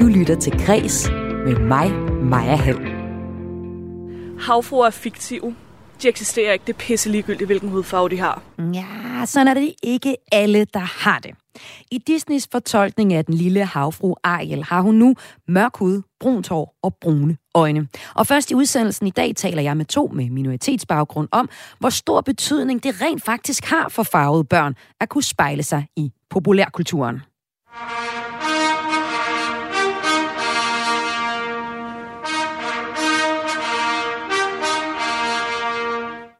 Du lytter til Græs med mig, Maja Hald. Havfruer er fiktive. De eksisterer ikke. Det er pisse ligegyldigt, hvilken hudfarve de har. Ja, sådan er det ikke alle, der har det. I Disneys fortolkning af Den Lille Havfru Ariel har hun nu mørk hud, brunt hår og brune øjne. Og først i udsendelsen i dag taler jeg med to med minoritetsbaggrund om, hvor stor betydning det rent faktisk har for farvede børn at kunne spejle sig i populærkulturen.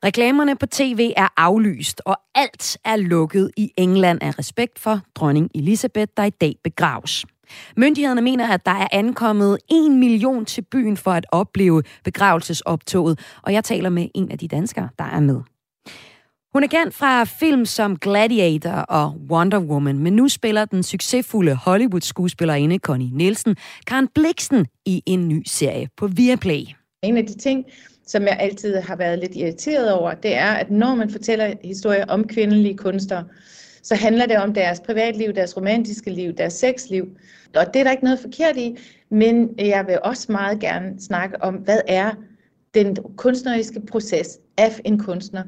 Reklamerne på tv er aflyst, og alt er lukket i England af respekt for dronning Elizabeth, der i dag begraves. Myndighederne mener, at der er ankommet 1 million til byen for at opleve begravelsesoptoget, og jeg taler med en af de danskere, der er med. Hun er kendt fra film som Gladiator og Wonder Woman, men nu spiller den succesfulde Hollywood-skuespillerinde Connie Nielsen Karen Blixen i en ny serie på Viaplay. En af de ting, som jeg altid har været lidt irriteret over, det er, at når man fortæller historier om kvindelige kunstnere, så handler det om deres privatliv, deres romantiske liv, deres sexliv. Og det er der ikke noget forkert i, men jeg vil også meget gerne snakke om, hvad er den kunstneriske proces af en kunstner,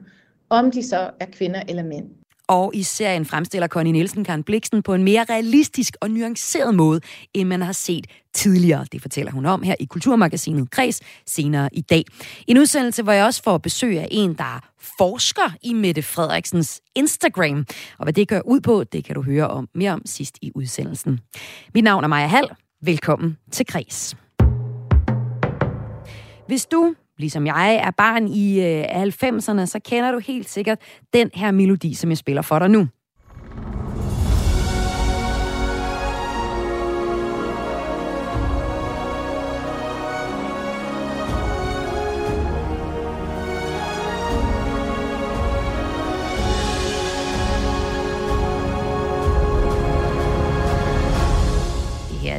om de så er kvinder eller mænd. Og i serien fremstiller Connie Nielsen Karen Blixen på en mere realistisk og nuanceret måde, end man har set tidligere. Det fortæller hun om her i Kulturmagasinet Græs senere i dag. En udsendelse, hvor jeg også får besøg af en, der forsker i Mette Frederiksens Instagram. Og hvad det gør ud på, det kan du høre om mere om sidst i udsendelsen. Mit navn er Maja Hald. Velkommen til Græs. Hvis du ligesom jeg er barn i 90'erne, så kender du helt sikkert den her melodi, som jeg spiller for dig nu.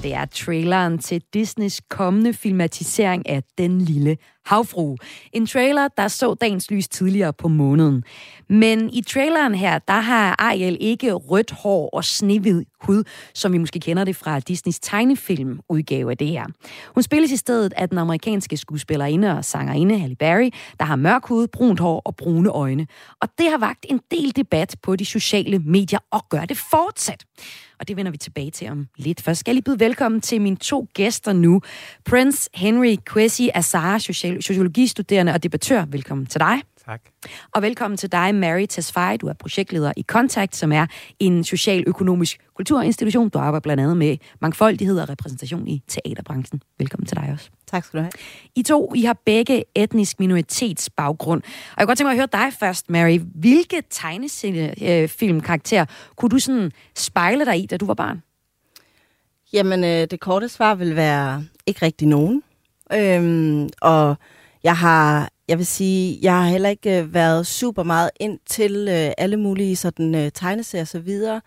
Det er traileren til Disneys kommende filmatisering af Den Lille Havfru. En trailer, der så dagens lys tidligere på måneden. Men i traileren her, der har Ariel ikke rødt hår og snehvid hud, som vi måske kender det fra Disneys tegnefilmudgave af det her. Hun spilles i stedet af den amerikanske skuespillerinde og sangerinde Halle Berry, der har mørk hud, brunt hår og brune øjne. Og det har vakt en del debat på de sociale medier og gør det fortsat. Og det vender vi tilbage til om lidt. Først skal jeg lige byde velkommen til mine to gæster nu. Prince Henry Kwesi Asare, sociologistuderende og debattør. Velkommen til dig. Tak. Og velkommen til dig, Mary Tesfay. Du er projektleder i C:ONTACT, som er en socialøkonomisk kulturinstitution. Du arbejder blandt andet med mangfoldighed og repræsentation i teaterbranchen. Velkommen til dig også. Tak skal du have. I to, I har begge etnisk minoritetsbaggrund. Og jeg kunne godt tænke mig at høre dig først, Mary. Hvilke tegnefilmkarakterer kunne du sådan spejle dig i, da du var barn? Jamen, det korte svar vil være ikke rigtig nogen. Og jeg har heller ikke været super meget ind til alle mulige sådan, tegneserier og så videre.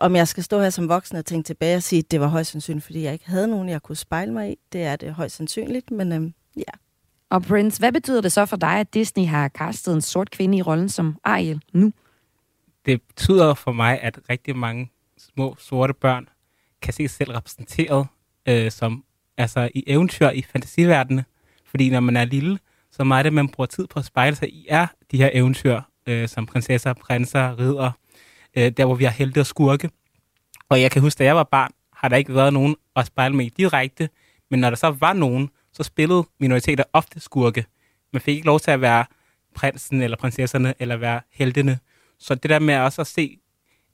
Om jeg skal stå her som voksen og tænke tilbage og sige, at det var højst sandsynligt, fordi jeg ikke havde nogen, jeg kunne spejle mig i. Det er det højst sandsynligt, men ja. Og Prince, hvad betyder det så for dig, at Disney har castet en sort kvinde i rollen som Ariel nu? Det betyder for mig, at rigtig mange små sorte børn kan se sig selv repræsenteret som altså i eventyr i fantasiverdenen. Fordi når man er lille, så meget det, man bruger tid på at spejle sig i, er de her eventyr, som prinsesser, prinser, ridder, der hvor vi har helte og skurke. Og jeg kan huske, da jeg var barn, har der ikke været nogen at spejle med i direkte, men når der så var nogen, så spillede minoriteter ofte skurke. Man fik ikke lov til at være prinsen eller prinsesserne, eller være heltene. Så det der med også at se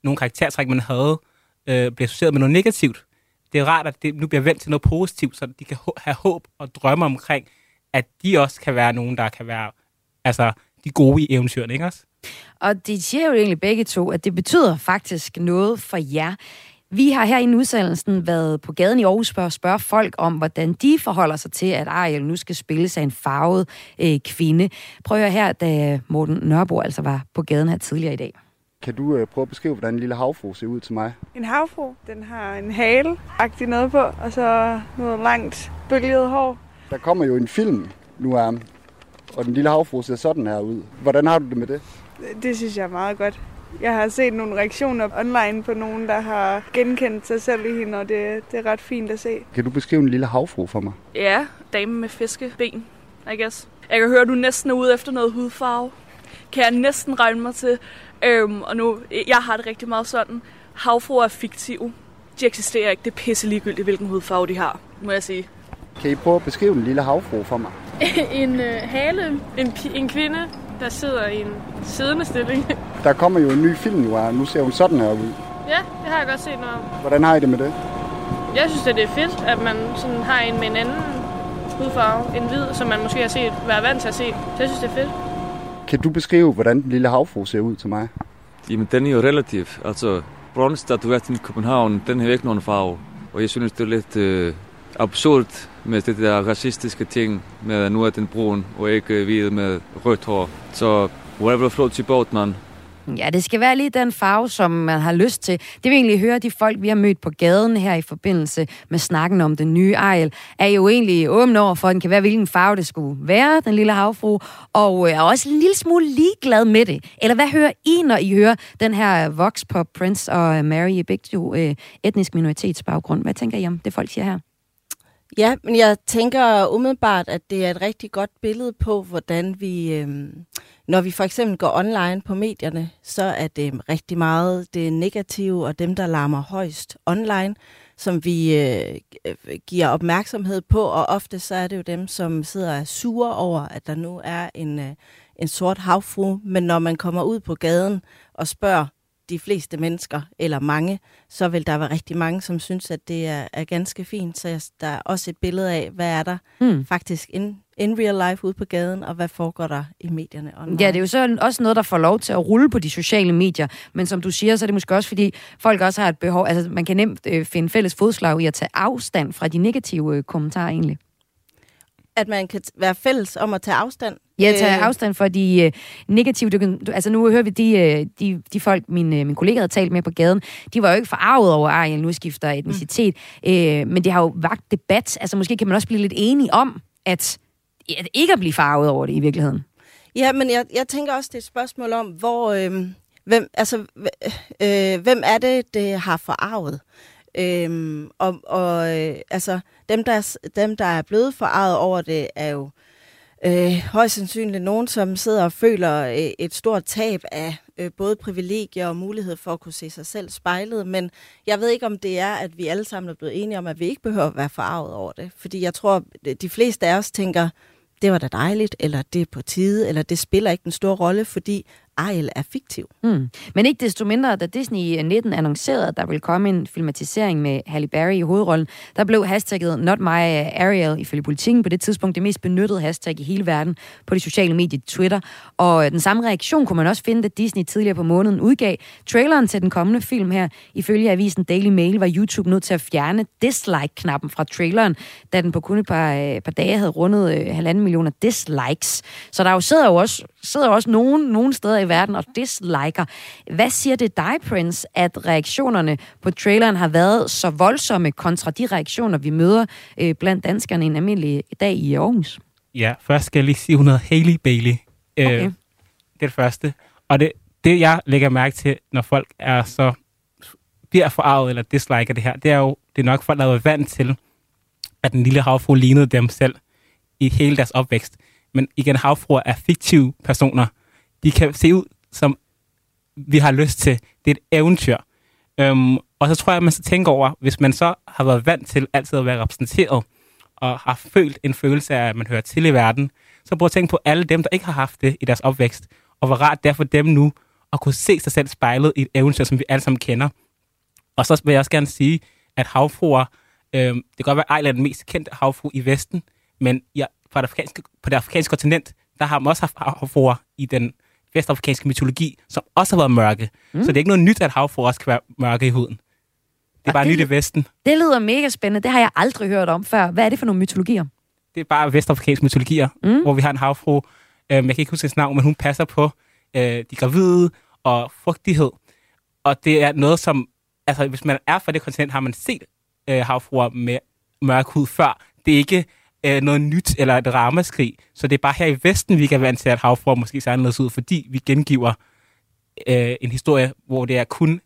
nogle karaktertræk, man havde, bliver associeret med noget negativt. Det er rart, at det nu bliver vendt til noget positivt, så de kan have håb og drømme omkring, at de også kan være nogen, der kan være altså, de gode i eventyrene, ikke også? Og de siger jo egentlig begge to, at det betyder faktisk noget for jer. Vi har her i udsendelsen været på gaden i Aarhus for at spørge folk om, hvordan de forholder sig til, at Ariel nu skal spilles af en farvet kvinde. Prøv at høre her, da Morten Nørrebo altså var på gaden her tidligere i dag. Kan du prøve at beskrive, hvordan en lille havfru ser ud til mig? En havfru, den har en hale-agtig noget på, og så noget langt bølget hår. Der kommer jo en film nu af, og Den Lille Havfru ser sådan her ud. Hvordan har du det med det? Det synes jeg er meget godt. Jeg har set nogle reaktioner online på nogen, der har genkendt sig selv i hende, og det er ret fint at se. Kan du beskrive en lille havfru for mig? Ja, dame med fiskeben, I guess. Jeg kan høre, at du næsten er ude efter noget hudfarve. Kan jeg næsten regne mig til. Og nu, jeg har det rigtig meget sådan. Havfruer er fiktive. De eksisterer ikke. Det er pisse ligegyldigt, hvilken hudfarve de har, må jeg sige. Kan I prøve at beskrive en lille havfru for mig? En hale. En kvinde, der sidder i en siddende stilling. Der kommer jo en ny film nu, og nu ser hun sådan her ud. Ja, det har jeg godt set noget om. Hvordan har I det med det? Jeg synes, at det er fedt, at man sådan har en med en anden hudfarve end hvid, som man måske har set, været vant til at se. Så jeg synes, det er fedt. Kan du beskrive, hvordan den lille havfru ser ud til mig? Jamen, den er jo relativ. Altså, bronzestatuetten i København, den har ikke nogen farve. Og jeg synes, det er lidt absurd med det der racistiske ting, med at nu er den brun og ikke hvid med rødt hår. Så whatever floats your boat, man. Ja, det skal være lige den farve, som man har lyst til. Det vil egentlig høre, de folk, vi har mødt på gaden her i forbindelse med snakken om den nye Ariel, er jo egentlig åbne over for, at den kan være, hvilken farve det skulle være, den lille havfru, og er også en lille smule ligeglad med det. Eller hvad hører I, når I hører den her vox pop Prince og Mary i begge to etnisk minoritetsbaggrund? Hvad tænker I om det, folk siger her? Ja, men jeg tænker umiddelbart, at det er et rigtig godt billede på, hvordan vi, når vi for eksempel går online på medierne, så er det rigtig meget det negative og dem, der larmer højst online, som vi giver opmærksomhed på. Og ofte så er det jo dem, som sidder sure over, at der nu er en sort havfru. Men når man kommer ud på gaden og spørger de fleste mennesker, eller mange, så vil der være rigtig mange, som synes, at det er ganske fint. Så der er også et billede af, hvad er der faktisk in real life ude på gaden, og hvad foregår der i medierne online. Ja, det er jo så også noget, der får lov til at rulle på de sociale medier. Men som du siger, så er det måske også, fordi folk også har et behov. Altså, man kan nemt finde fælles fodslag i at tage afstand fra de negative kommentarer egentlig. At man kan være fælles om at tage afstand? Ja, tage afstand for de negative... Altså nu hører vi de folk, min kollega havde talt med på gaden, de var jo ikke forarvet over Ariel, nu skifter etnicitet, men det har jo vagt debat. Altså måske kan man også blive lidt enige om, at ikke at blive forarvet over det i virkeligheden. Ja, men jeg tænker også, det er et spørgsmål om, hvor... hvem er det har forarvet? Altså dem der er blevet forarget over det er jo højst sandsynligt nogen, som sidder og føler et stort tab af både privilegier og mulighed for at kunne se sig selv spejlet, men jeg ved ikke, om det er, at vi alle sammen er blevet enige om, at vi ikke behøver at være forarget over det, fordi jeg tror, de fleste af os tænker, det var da dejligt, eller det er på tide, eller det spiller ikke den store rolle, fordi Ariel er fiktiv. Men ikke desto mindre, da Disney i 19 annoncerede, at der ville komme en filmatisering med Halle Berry i hovedrollen, der blev hashtagget Not My Ariel ifølge Politikken på det tidspunkt det mest benyttede hashtag i hele verden på de sociale medier Twitter. Og den samme reaktion kunne man også finde, da Disney tidligere på måneden udgav traileren til den kommende film her. Ifølge avisen Daily Mail var YouTube nødt til at fjerne dislike-knappen fra traileren, da den på kun et par dage havde rundet 1,5 millioner dislikes. Så der sidder jo også nogen steder i verden og disliker. Hvad siger det dig, Prince, at reaktionerne på traileren har været så voldsomme kontra de reaktioner, vi møder blandt danskerne en almindelig dag i Aarhus? Ja, først skal jeg lige sige, hun hedder Hailey Bailey. Okay. Det er det første. Og det, jeg lægger mærke til, når folk bliver forarvet eller disliker det her, det er nok folk, der er vant til, at den lille havfru lignede dem selv i hele deres opvækst. Men igen, havfruer er fiktive personer. De kan se ud, som vi har lyst til. Det er et eventyr. Og så tror jeg, at man skal tænke over, hvis man så har været vant til altid at være repræsenteret, og har følt en følelse af, at man hører til i verden, så prøv at tænke på alle dem, der ikke har haft det i deres opvækst, og hvor rart det er for dem nu, at kunne se sig selv spejlet i et eventyr, som vi alle sammen kender. Og så vil jeg også gerne sige, at havfruer, det kan godt være, at Ariel er den mest kendte havfru i Vesten, men på det afrikanske kontinent, der har man også haft havfruer i den vestafrikanske mytologi, som også har været mørke. Så det er ikke noget nyt, at havfruer også kan være mørke i huden. Det er bare nyt i Vesten. Det lyder mega spændende. Det har jeg aldrig hørt om før. Hvad er det for nogle mytologier? Det er bare vestafrikanske mytologier, hvor vi har en havfru. Jeg kan ikke huske hendes navn, men hun passer på de gravide og frugtighed. Og det er noget, som... Altså, hvis man er fra det kontinent, har man set havfruer med mørk hud før. Det er ikke... noget nyt eller et ramaskrig. Så det er bare her i Vesten, vi kan være vant til, at havfruer måske ser anderledes ud, fordi vi gengiver en historie, hvor det er kun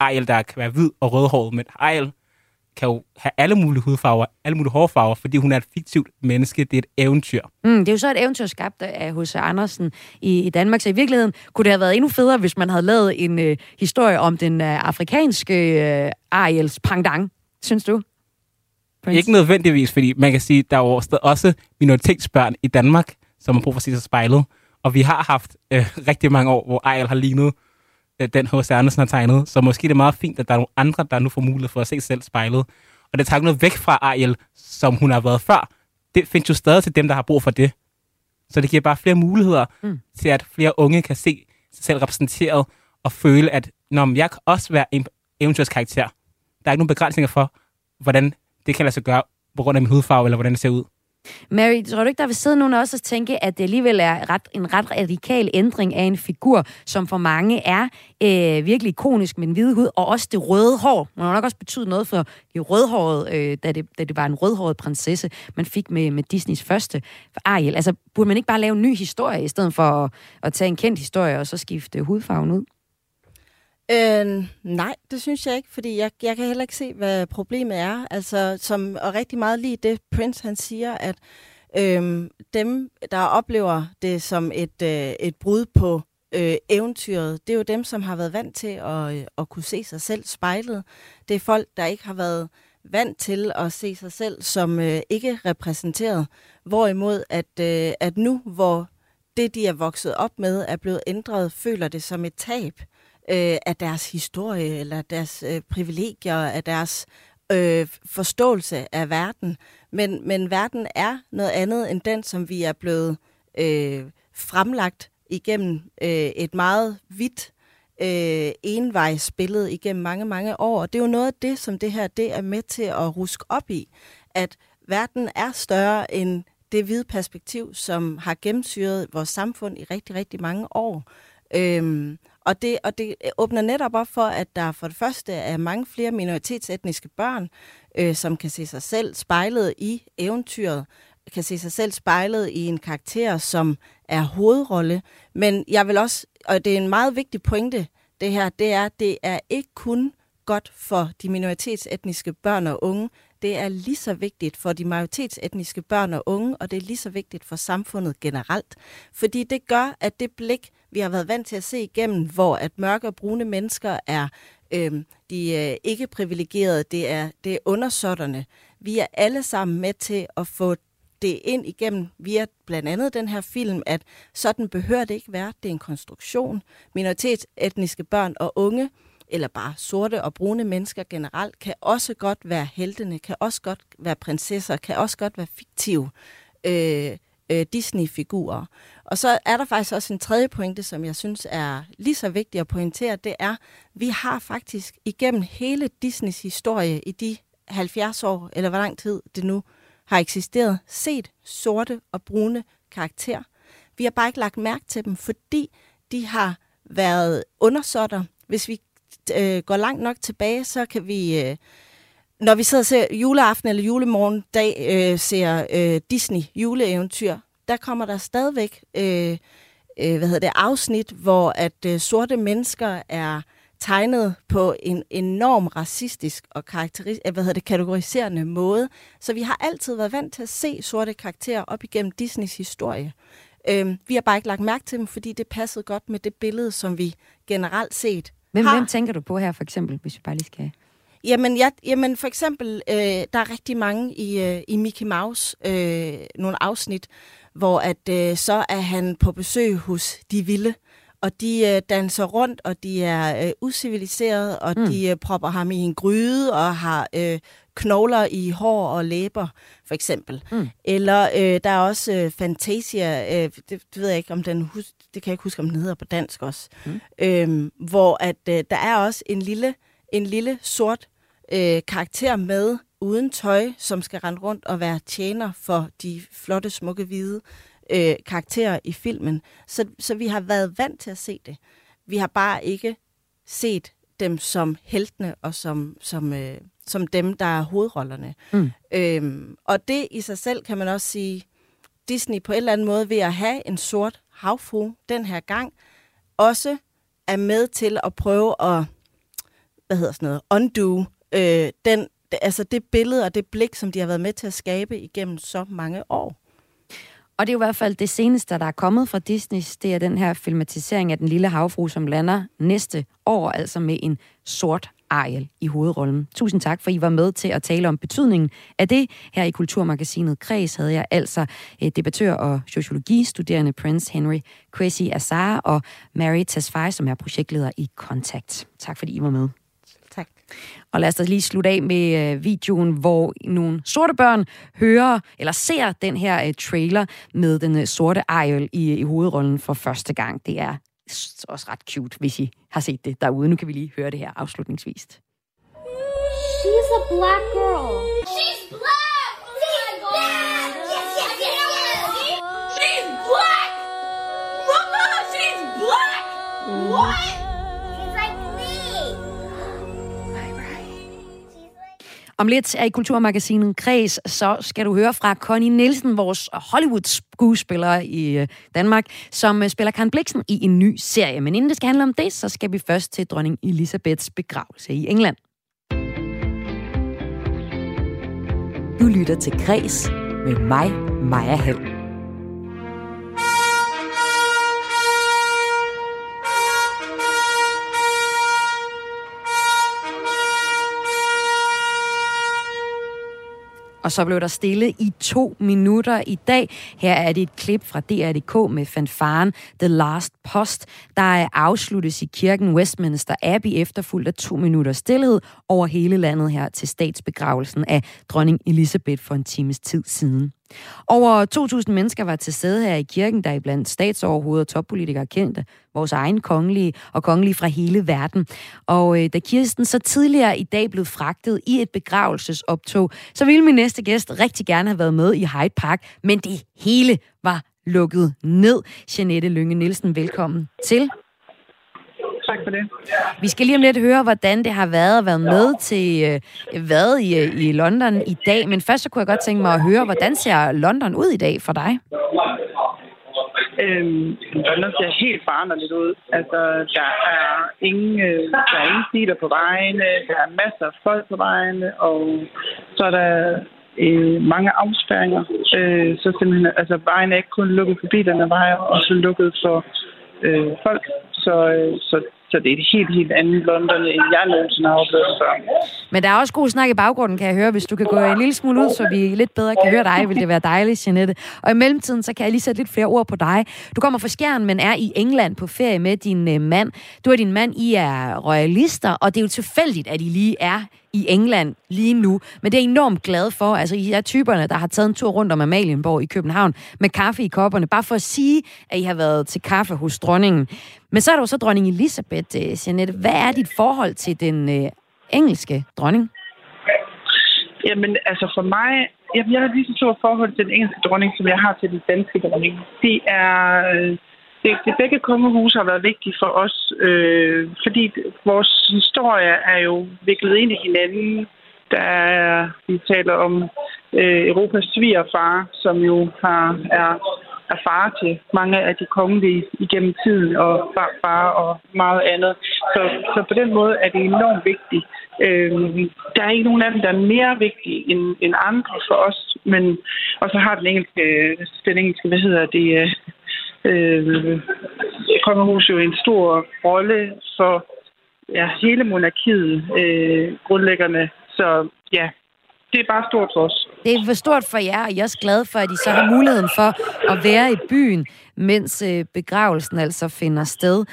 Ariel, der kan være hvid og rødhåret, men Ariel kan jo have alle mulige hudfarver, alle mulige hårfarver, fordi hun er et fiktivt menneske. Det er et eventyr. Mm, det er jo så et eventyr skabt af H.C. Andersen i Danmark. Så i virkeligheden kunne det have været endnu federe, hvis man havde lavet en historie om den afrikanske Ariels pendant, synes du? Prince? Ikke nødvendigvis, fordi man kan sige, at der er jo også minoritetsbørn i Danmark, som har brug for at se sig spejlet. Og vi har haft rigtig mange år, hvor Ariel har lignet den H.C. Andersen har tegnet, så måske det er meget fint, at der er nogle andre, der nu får mulighed for at se sig selv spejlet. Og det tager noget væk fra Ariel, som hun har været før. Det findes jo stadig til dem, der har brug for det. Så det giver bare flere muligheder til, at flere unge kan se sig selv repræsenteret og føle, at når jeg kan også være en eventyrskarakter. Der er ikke nogen begrænsninger for, hvordan det kan lade sig gøre på grund af min hudfarve, eller hvordan det ser ud. Mary, tror du ikke, der vil sidde nogen også og tænke, at det alligevel er en ret radikal ændring af en figur, som for mange er virkelig ikonisk med den hvide hud, og også det røde hår. Hun har nok også betydet noget for de rødhårede, da det var en rødhåret prinsesse, man fik med Disneys første Ariel. Altså, burde man ikke bare lave en ny historie, i stedet for at tage en kendt historie, og så skifte hudfarven ud? Nej, det synes jeg ikke, fordi jeg kan heller ikke se, hvad problemet er. Altså, og rigtig meget lige det, Prince han siger, at dem, der oplever det som et brud på eventyret, det er jo dem, som har været vant til at kunne se sig selv spejlet. Det er folk, der ikke har været vant til at se sig selv som ikke repræsenteret. Hvorimod, at nu, hvor det, de er vokset op med, er blevet ændret, føler det som et tab af deres historie, eller deres privilegier, af deres forståelse af verden. Men verden er noget andet end den, som vi er blevet fremlagt igennem et meget hvidt envejsbillede igennem mange, mange år. Og det er jo noget af det, som det her det er med til at ruske op i, at verden er større end det hvide perspektiv, som har gennemsyret vores samfund i rigtig, rigtig mange år. Og det åbner netop op for, at der for det første er mange flere minoritetsetniske børn, som kan se sig selv spejlet i eventyret, kan se sig selv spejlet i en karakter, som er hovedrolle. Men jeg vil også, og det er en meget vigtig pointe, det her, det er ikke kun godt for de minoritetsetniske børn og unge, det er lige så vigtigt for de majoritetsetniske børn og unge, og det er lige så vigtigt for samfundet generelt. Fordi det gør, at det blik, vi har været vant til at se igennem, hvor at mørke og brune mennesker er de ikke privilegerede, det er undersåtterne. Vi er alle sammen med til at få det ind igennem via blandt andet den her film, at sådan behøver det ikke være. Det er en konstruktion. Minoritetsetniske børn og unge, eller bare sorte og brune mennesker generelt, kan også godt være heltene, kan også godt være prinsesser, kan også godt være fiktive Disney-figurer. Og så er der faktisk også en tredje pointe, som jeg synes er lige så vigtig at pointere, det er, vi har faktisk igennem hele Disneys historie i de 70 år, eller hvor lang tid det nu har eksisteret, set sorte og brune karakterer. Vi har bare ikke lagt mærke til dem, fordi de har været undersåtter. Hvis vi går langt nok tilbage, så kan vi, når vi sidder og ser juleaften eller julemorgendag, ser Disney juleeventyr, der kommer der stadigvæk afsnit, hvor at sorte mennesker er tegnet på en enorm racistisk og kategoriserende måde. Så vi har altid været vant til at se sorte karakterer op igennem Disneys historie. Vi har bare ikke lagt mærke til dem, fordi det passede godt med det billede, som vi generelt set. Hvem tænker du på her, for eksempel, hvis vi bare lige skal... Jamen for eksempel, der er rigtig mange i Mickey Mouse, nogle afsnit, hvor at så er han på besøg hos de vilde, og de danser rundt, og de er uciviliserede, og de propper ham i en gryde, og har knogler i hår og læber, for eksempel. Eller der er også Fantasia, det ved jeg ikke, om det kan jeg ikke huske, om den hedder på dansk også, hvor at der er også en lille sort karakter med uden tøj, som skal rende rundt og være tjener for de flotte, smukke, hvide karakterer i filmen. Så vi har været vant til at se det. Vi har bare ikke set dem som heltene og som dem, der er hovedrollerne. Og det i sig selv kan man også sige, Disney på en eller anden måde ved at have en sort havfrue den her gang, også er med til at prøve at undo det billede og det blik, som de har været med til at skabe igennem så mange år. Og det er jo i hvert fald det seneste, der er kommet fra Disney, det er den her filmatisering af Den Lille Havfru, som lander næste år, altså med en sort Ariel i hovedrollen. Tusind tak, for I var med til at tale om betydningen af det. Her i Kulturmagasinet Kreds havde jeg altså debattør og sociologistuderende Prince Henry Kwesi Asare og Mary Tesfay, som er projektleder i C:ONTACT. Tak fordi I var med. Tak. Og lad os da lige slutte af med videoen, hvor nogle sorte børn hører eller ser den her trailer med den sorte Ariel i hovedrollen for første gang. Det er også ret cute, hvis I har set det derude. Nu kan vi lige høre det her afslutningsvist. She's a black girl. She's black! She's black! Yes, yes, yes! She's black! Mama, she's black! What? She's like me. I'm right. Om lidt er i Kulturmagasinet Kreds, så skal du høre fra Connie Nielsen, vores Hollywoods skuespillere i Danmark, som spiller Karen Blixen i en ny serie. Men inden det skal handle om det, så skal vi først til dronning Elizabeths begravelse i England. Du lytter til Kreds med mig, Maja Hald. Og så blev der stille i 2 minutter i dag. Her er det et klip fra DR.dk med fanfaren The Last Post, der afsluttes i kirken Westminster Abbey efterfulgt af 2 minutter stillhed over hele landet her til statsbegravelsen af dronning Elizabeth for en times tid siden. Over 2.000 mennesker var til stede her i kirken, der iblandt statsoverhoveder og toppolitikere kendte, vores egen kongelige og kongelige fra hele verden. Og da Kirsten så tidligere i dag blev fragtet i et begravelsesoptog, så ville min næste gæst rigtig gerne have været med i Hyde Park, men det hele var lukket ned. Jeanette Lynge Nielsen, velkommen til. Tak for det. Vi skal lige om lidt høre, hvordan det har været at være med til hvad i London i dag. Men først så kunne jeg godt tænke mig at høre, hvordan ser London ud i dag for dig? London ser helt foranderligt ud. Altså, der er ingen biler på vejene, der er masser af folk på vejene, og så er der mange afspærringer. Så simpelthen, altså vejen er ikke kun lukket for bilerne, vejen er også lukket for folk. Så det er et helt andet London, end jeg nogensinde har oplevet før. Men der er også god snak i baggrunden, kan jeg høre. Hvis du kan gå en lille smule ud, så vi lidt bedre kan høre dig, vil det være dejligt, Jeanette. Og i mellemtiden, så kan jeg lige sætte lidt flere ord på dig. Du kommer fra Skjern, men er i England på ferie med din mand. Du og din mand, I er royalister, og det er jo tilfældigt, at I lige er i England lige nu. Men det er jeg enormt glad for. Altså, I er typerne, der har taget en tur rundt om Amalienborg i København med kaffe i kopperne, bare for at sige, at I har været til kaffe hos dronningen. Men så er der jo så dronning Elizabeth, Jeanette. Hvad er dit forhold til den engelske dronning? Jamen, altså for mig, jeg har lige så stort forhold til den engelske dronning, som jeg har til den danske dronning. Det begge kongehus har været vigtige for os, fordi vores historie er jo viklet ind i hinanden. Vi taler om Europas svigerfar, som jo er far til mange af de kongelige igennem tiden, og far og meget andet. Så på den måde er det enormt vigtigt. Der er ikke nogen af dem, der er mere vigtige end andre for os, men og så har den engelske kongehus jo en stor rolle for hele monarkiet grundlæggerne. Så ja, det er bare stort for os. Det er for stort for jer, og jeg er også glad for, at I så har muligheden for at være i byen, mens begravelsen altså finder sted.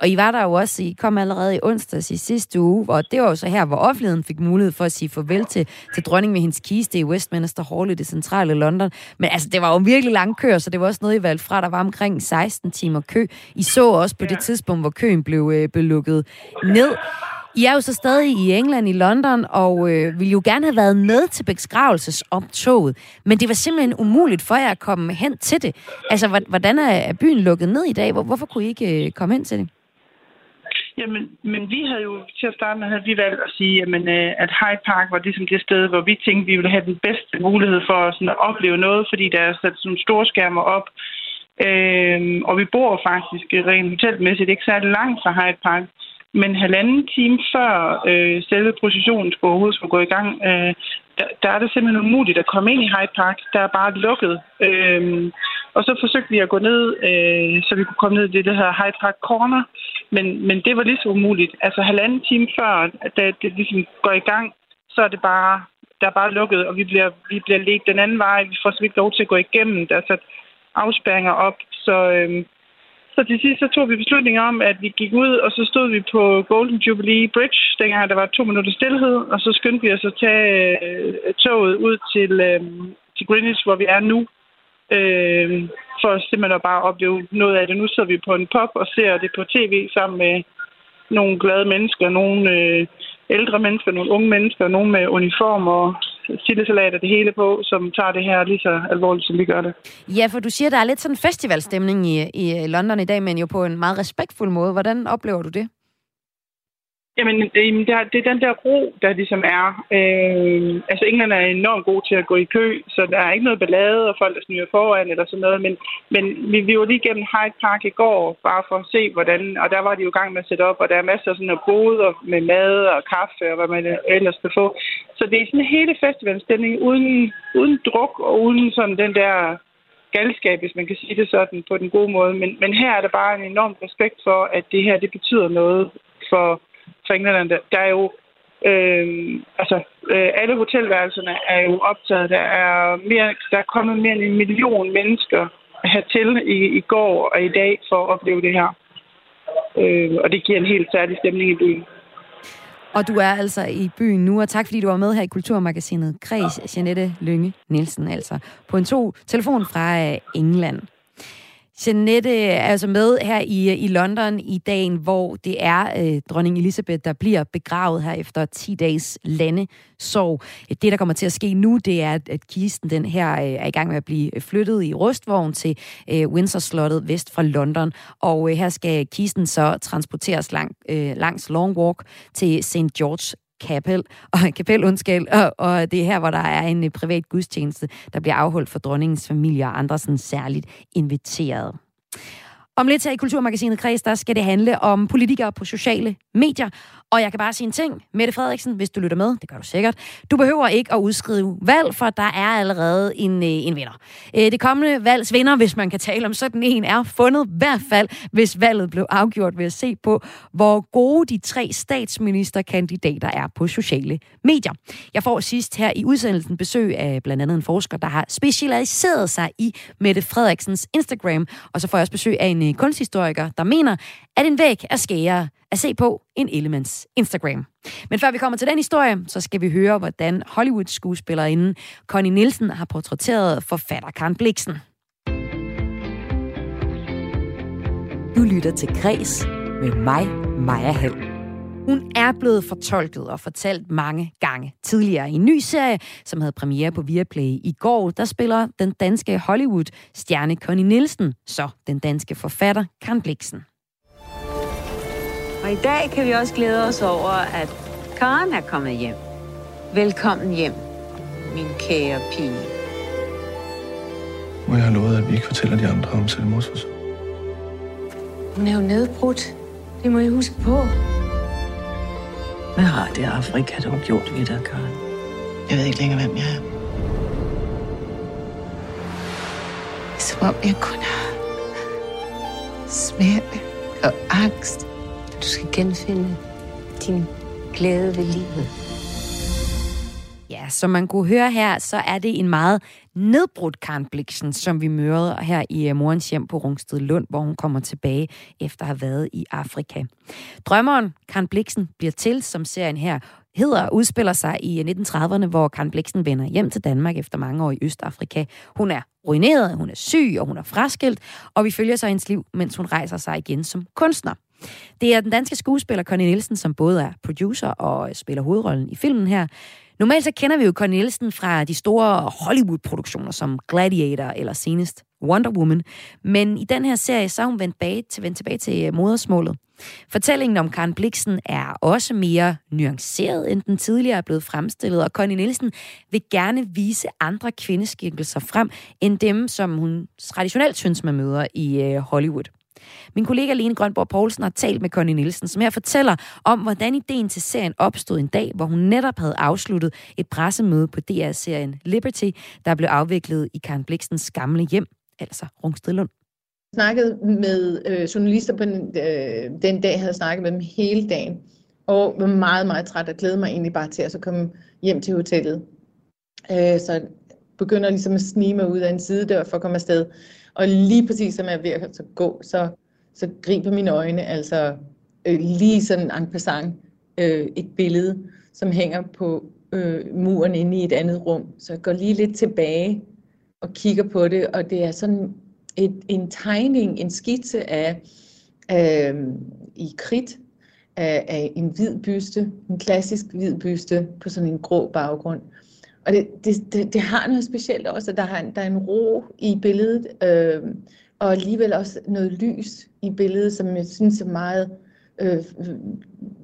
Og I var der jo også, I kom allerede i onsdags i sidste uge, og det var jo så her, hvor offentligheden fik mulighed for at sige farvel til dronningen med hendes kiste i Westminster Hall i det centrale London. Men altså, det var jo virkelig lange køer, så det var også noget, I valgte fra. Der var omkring 16 timer kø. I så også på det tidspunkt, hvor køen blev lukket ned. I er jo så stadig i England, i London, og ville jo gerne have været med til begravelsesoptoget. Men det var simpelthen umuligt for jer at komme hen til det. Altså, hvordan er byen lukket ned i dag? Hvorfor kunne I ikke komme hen til det? Jamen, men vi havde jo til at starte med, havde vi valgt at sige, at Hyde Park var ligesom det sted, hvor vi tænkte, vi ville have den bedste mulighed for at opleve noget, fordi der er sat sådan store skærmer op Og vi bor faktisk rent hotelmæssigt ikke særlig langt fra Hyde Park, men 1,5 time før selve processionen skulle overhovedet skulle gå i gang, der er det simpelthen umuligt at komme ind i Hyde Park. Der er bare lukket. Og så forsøgte vi at gå ned, så vi kunne komme ned i det her Hyde Park Corner, men det var lige så umuligt. Altså 1,5 time før, da det ligesom går i gang, så er det bare, der er bare lukket, og vi bliver ledt den anden vej. Vi får så vidt lov til at gå igennem. Der er sat afspærringer op, så til sidst så tog vi beslutningen om, at vi gik ud, og så stod vi på Golden Jubilee Bridge, dengang der var 2 minutter stillhed, og så skyndte vi os at tage toget ud til Greenwich, hvor vi er nu, for simpelthen at bare opleve noget af det. Nu sidder vi på en pub og ser det på tv sammen med nogle glade mennesker, nogle ældre mennesker, nogle unge mennesker, nogle med uniform og sildesalat og det hele på, som tager det her lige så alvorligt, som vi gør det. Ja, for du siger, der er lidt sådan en festivalstemning i London i dag, men jo på en meget respektfuld måde. Hvordan oplever du det? Jamen, det er den der ro, der ligesom er. Altså, England er enormt god til at gå i kø, så der er ikke noget ballade og folk, der snyder foran eller sådan noget, men vi var lige gennem Hyde Park i går, bare for at se, hvordan, og der var de jo i gang med at sætte op, og der er masser af sådan noget boder med mad og kaffe og hvad man ellers kan få. Så det er sådan hele festivalstemning uden druk og uden sådan den der galskab, hvis man kan sige det sådan på den gode måde, men her er der bare en enorm respekt for, at det her, det betyder noget for englænderne. Der er jo alle hotelværelserne er jo optaget. Der er kommet mere end 1 million mennesker hertil i går og i dag for at opleve det her. Og det giver en helt særlig stemning i byen. Og du er altså i byen nu, og tak fordi du var med her i Kulturmagasinet Kreds, Jeanette Lynge Nielsen, altså på en telefon fra England. Jeanette er altså med her i London i dagen, hvor det er dronning Elizabeth, der bliver begravet her efter 10 dages landesorg. Det, der kommer til at ske nu, det er, at kisten den her er i gang med at blive flyttet i rustvogn til Windsor-slottet vest for London. Og her skal kisten så transporteres langs Long Walk til St. George Kapel, og det er her, hvor der er en privat gudstjeneste, der bliver afholdt for dronningens familie og andre sådan særligt inviteret. Om lidt her i Kulturmagasinet Kreds, der skal det handle om politikere på sociale medier. Og jeg kan bare sige en ting. Mette Frederiksen, hvis du lytter med, det gør du sikkert. Du behøver ikke at udskrive valg, for der er allerede en vinder. Det kommende valgs vinder, hvis man kan tale om sådan en, er fundet i hvert fald, hvis valget blev afgjort ved at se på, hvor gode de 3 statsministerkandidater er på sociale medier. Jeg får sidst her i udsendelsen besøg af blandt andet en forsker, der har specialiseret sig i Mette Frederiksens Instagram. Og så får jeg også besøg af en kunsthistoriker, der mener, at en væg er skærere at se på en Ellemanns Instagram. Men før vi kommer til den historie, så skal vi høre, hvordan Hollywood-skuespillerinden Connie Nielsen har portrætteret forfatter Karen Blixen. Du lytter til Kreds med mig, Maja Hald. Hun er blevet fortolket og fortalt mange gange tidligere. I en ny serie, som havde premiere på Viaplay i går, der spiller den danske Hollywood-stjerne Connie Nielsen, så den danske forfatter Karen Blixen. Og i dag kan vi også glæde os over, at Karen er kommet hjem. Velkommen hjem, min kære pige. Og jeg har lovet, at vi ikke fortæller de andre om selvmordsforsøg. Hun er jo nedbrudt. Det må I huske på. Hvad har det Afrika dog gjort ved dig, Karen? Jeg ved ikke længere, hvem jeg er. Som om jeg kun har smerte og angst. Du skal genfinde din glæde ved livet. Ja, som man kunne høre her, så er det en meget nedbrudt Karen Blixen, som vi møder her i morens hjem på Rungstedlund, hvor hun kommer tilbage efter at have været i Afrika. Drømmeren Karen Blixen bliver til, som serien her hedder, udspiller sig i 1930'erne, hvor Karen Blixen vender hjem til Danmark efter mange år i Østafrika. Hun er ruineret, hun er syg og hun er fraskilt, og vi følger så hendes liv, mens hun rejser sig igen som kunstner. Det er den danske skuespiller Connie Nielsen, som både er producer og spiller hovedrollen i filmen her. Normalt så kender vi jo Connie Nielsen fra de store Hollywood-produktioner som Gladiator eller senest Wonder Woman. Men i den her serie, så er hun vendt tilbage til modersmålet. Fortællingen om Karen Blixen er også mere nuanceret, end den tidligere er blevet fremstillet, og Connie Nielsen vil gerne vise andre kvindeskikkelser frem, end dem, som hun traditionelt synes, man møder i Hollywood. Min kollega Lene Grønborg Poulsen har talt med Connie Nielsen, som her fortæller om, hvordan ideen til serien opstod en dag, hvor hun netop havde afsluttet et pressemøde på DR-serien Liberty, der blev afviklet i Karen Blixens gamle hjem, altså Rungstedlund. Jeg snakkede med journalister på den dag, jeg havde snakket med dem hele dagen, og var meget, meget træt og glædede mig egentlig bare til at så komme hjem til hotellet. Så begynder ligesom at snige mig ud af en sidedør for at komme afsted. Og lige præcis som jeg er ved at gå, så griber mine øjne, altså lige sådan en passant, et billede, som hænger på muren inde i et andet rum. Så jeg går lige lidt tilbage og kigger på det, og det er sådan en tegning, en skitse af i kridt, af en hvid byste, en klassisk hvid byste på sådan en grå baggrund. Og det har noget specielt også, at der er en ro i billedet, og alligevel også noget lys i billedet, som jeg synes er meget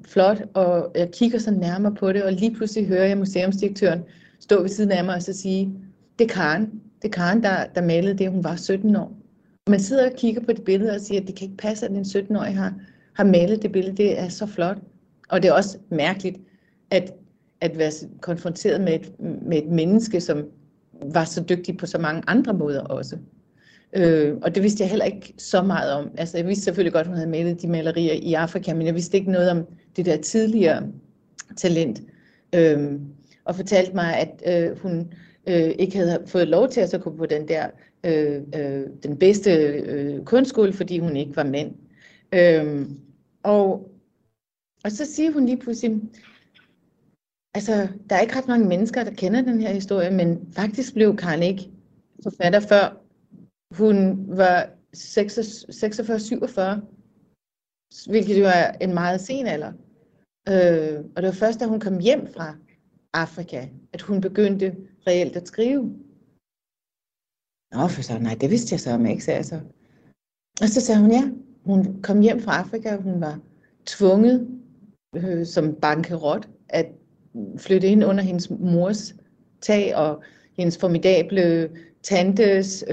flot, og jeg kigger så nærmere på det, og lige pludselig hører jeg museumsdirektøren stå ved siden af mig og så sige, det er Karen, der malede det, hun var 17 år. Og man sidder og kigger på det billede og siger, at det kan ikke passe, at den 17-årige har malet det billede, det er så flot. Og det er også mærkeligt, at være konfronteret med et menneske, som var så dygtig på så mange andre måder også. Og det vidste jeg heller ikke så meget om. Altså, jeg vidste selvfølgelig godt, at hun havde malet de malerier i Afrika, men jeg vidste ikke noget om det der tidligere talent. Og fortalte mig, at hun ikke havde fået lov til at så komme på den bedste kunstskole, fordi hun ikke var mand. Og så siger hun lige pludselig, altså, der er ikke ret mange mennesker, der kender den her historie, men faktisk blev Karen ikke forfatter, før hun var 46-47, hvilket jo er en meget sen alder. Og det var først, da hun kom hjem fra Afrika, at hun begyndte reelt at skrive. Nå, for så, nej, det vidste jeg så om, ikke? Altså. Og så sagde hun, ja, hun kom hjem fra Afrika, hun var tvunget som bankerot at flytte ind under hendes mors tag, og hendes formidable tantes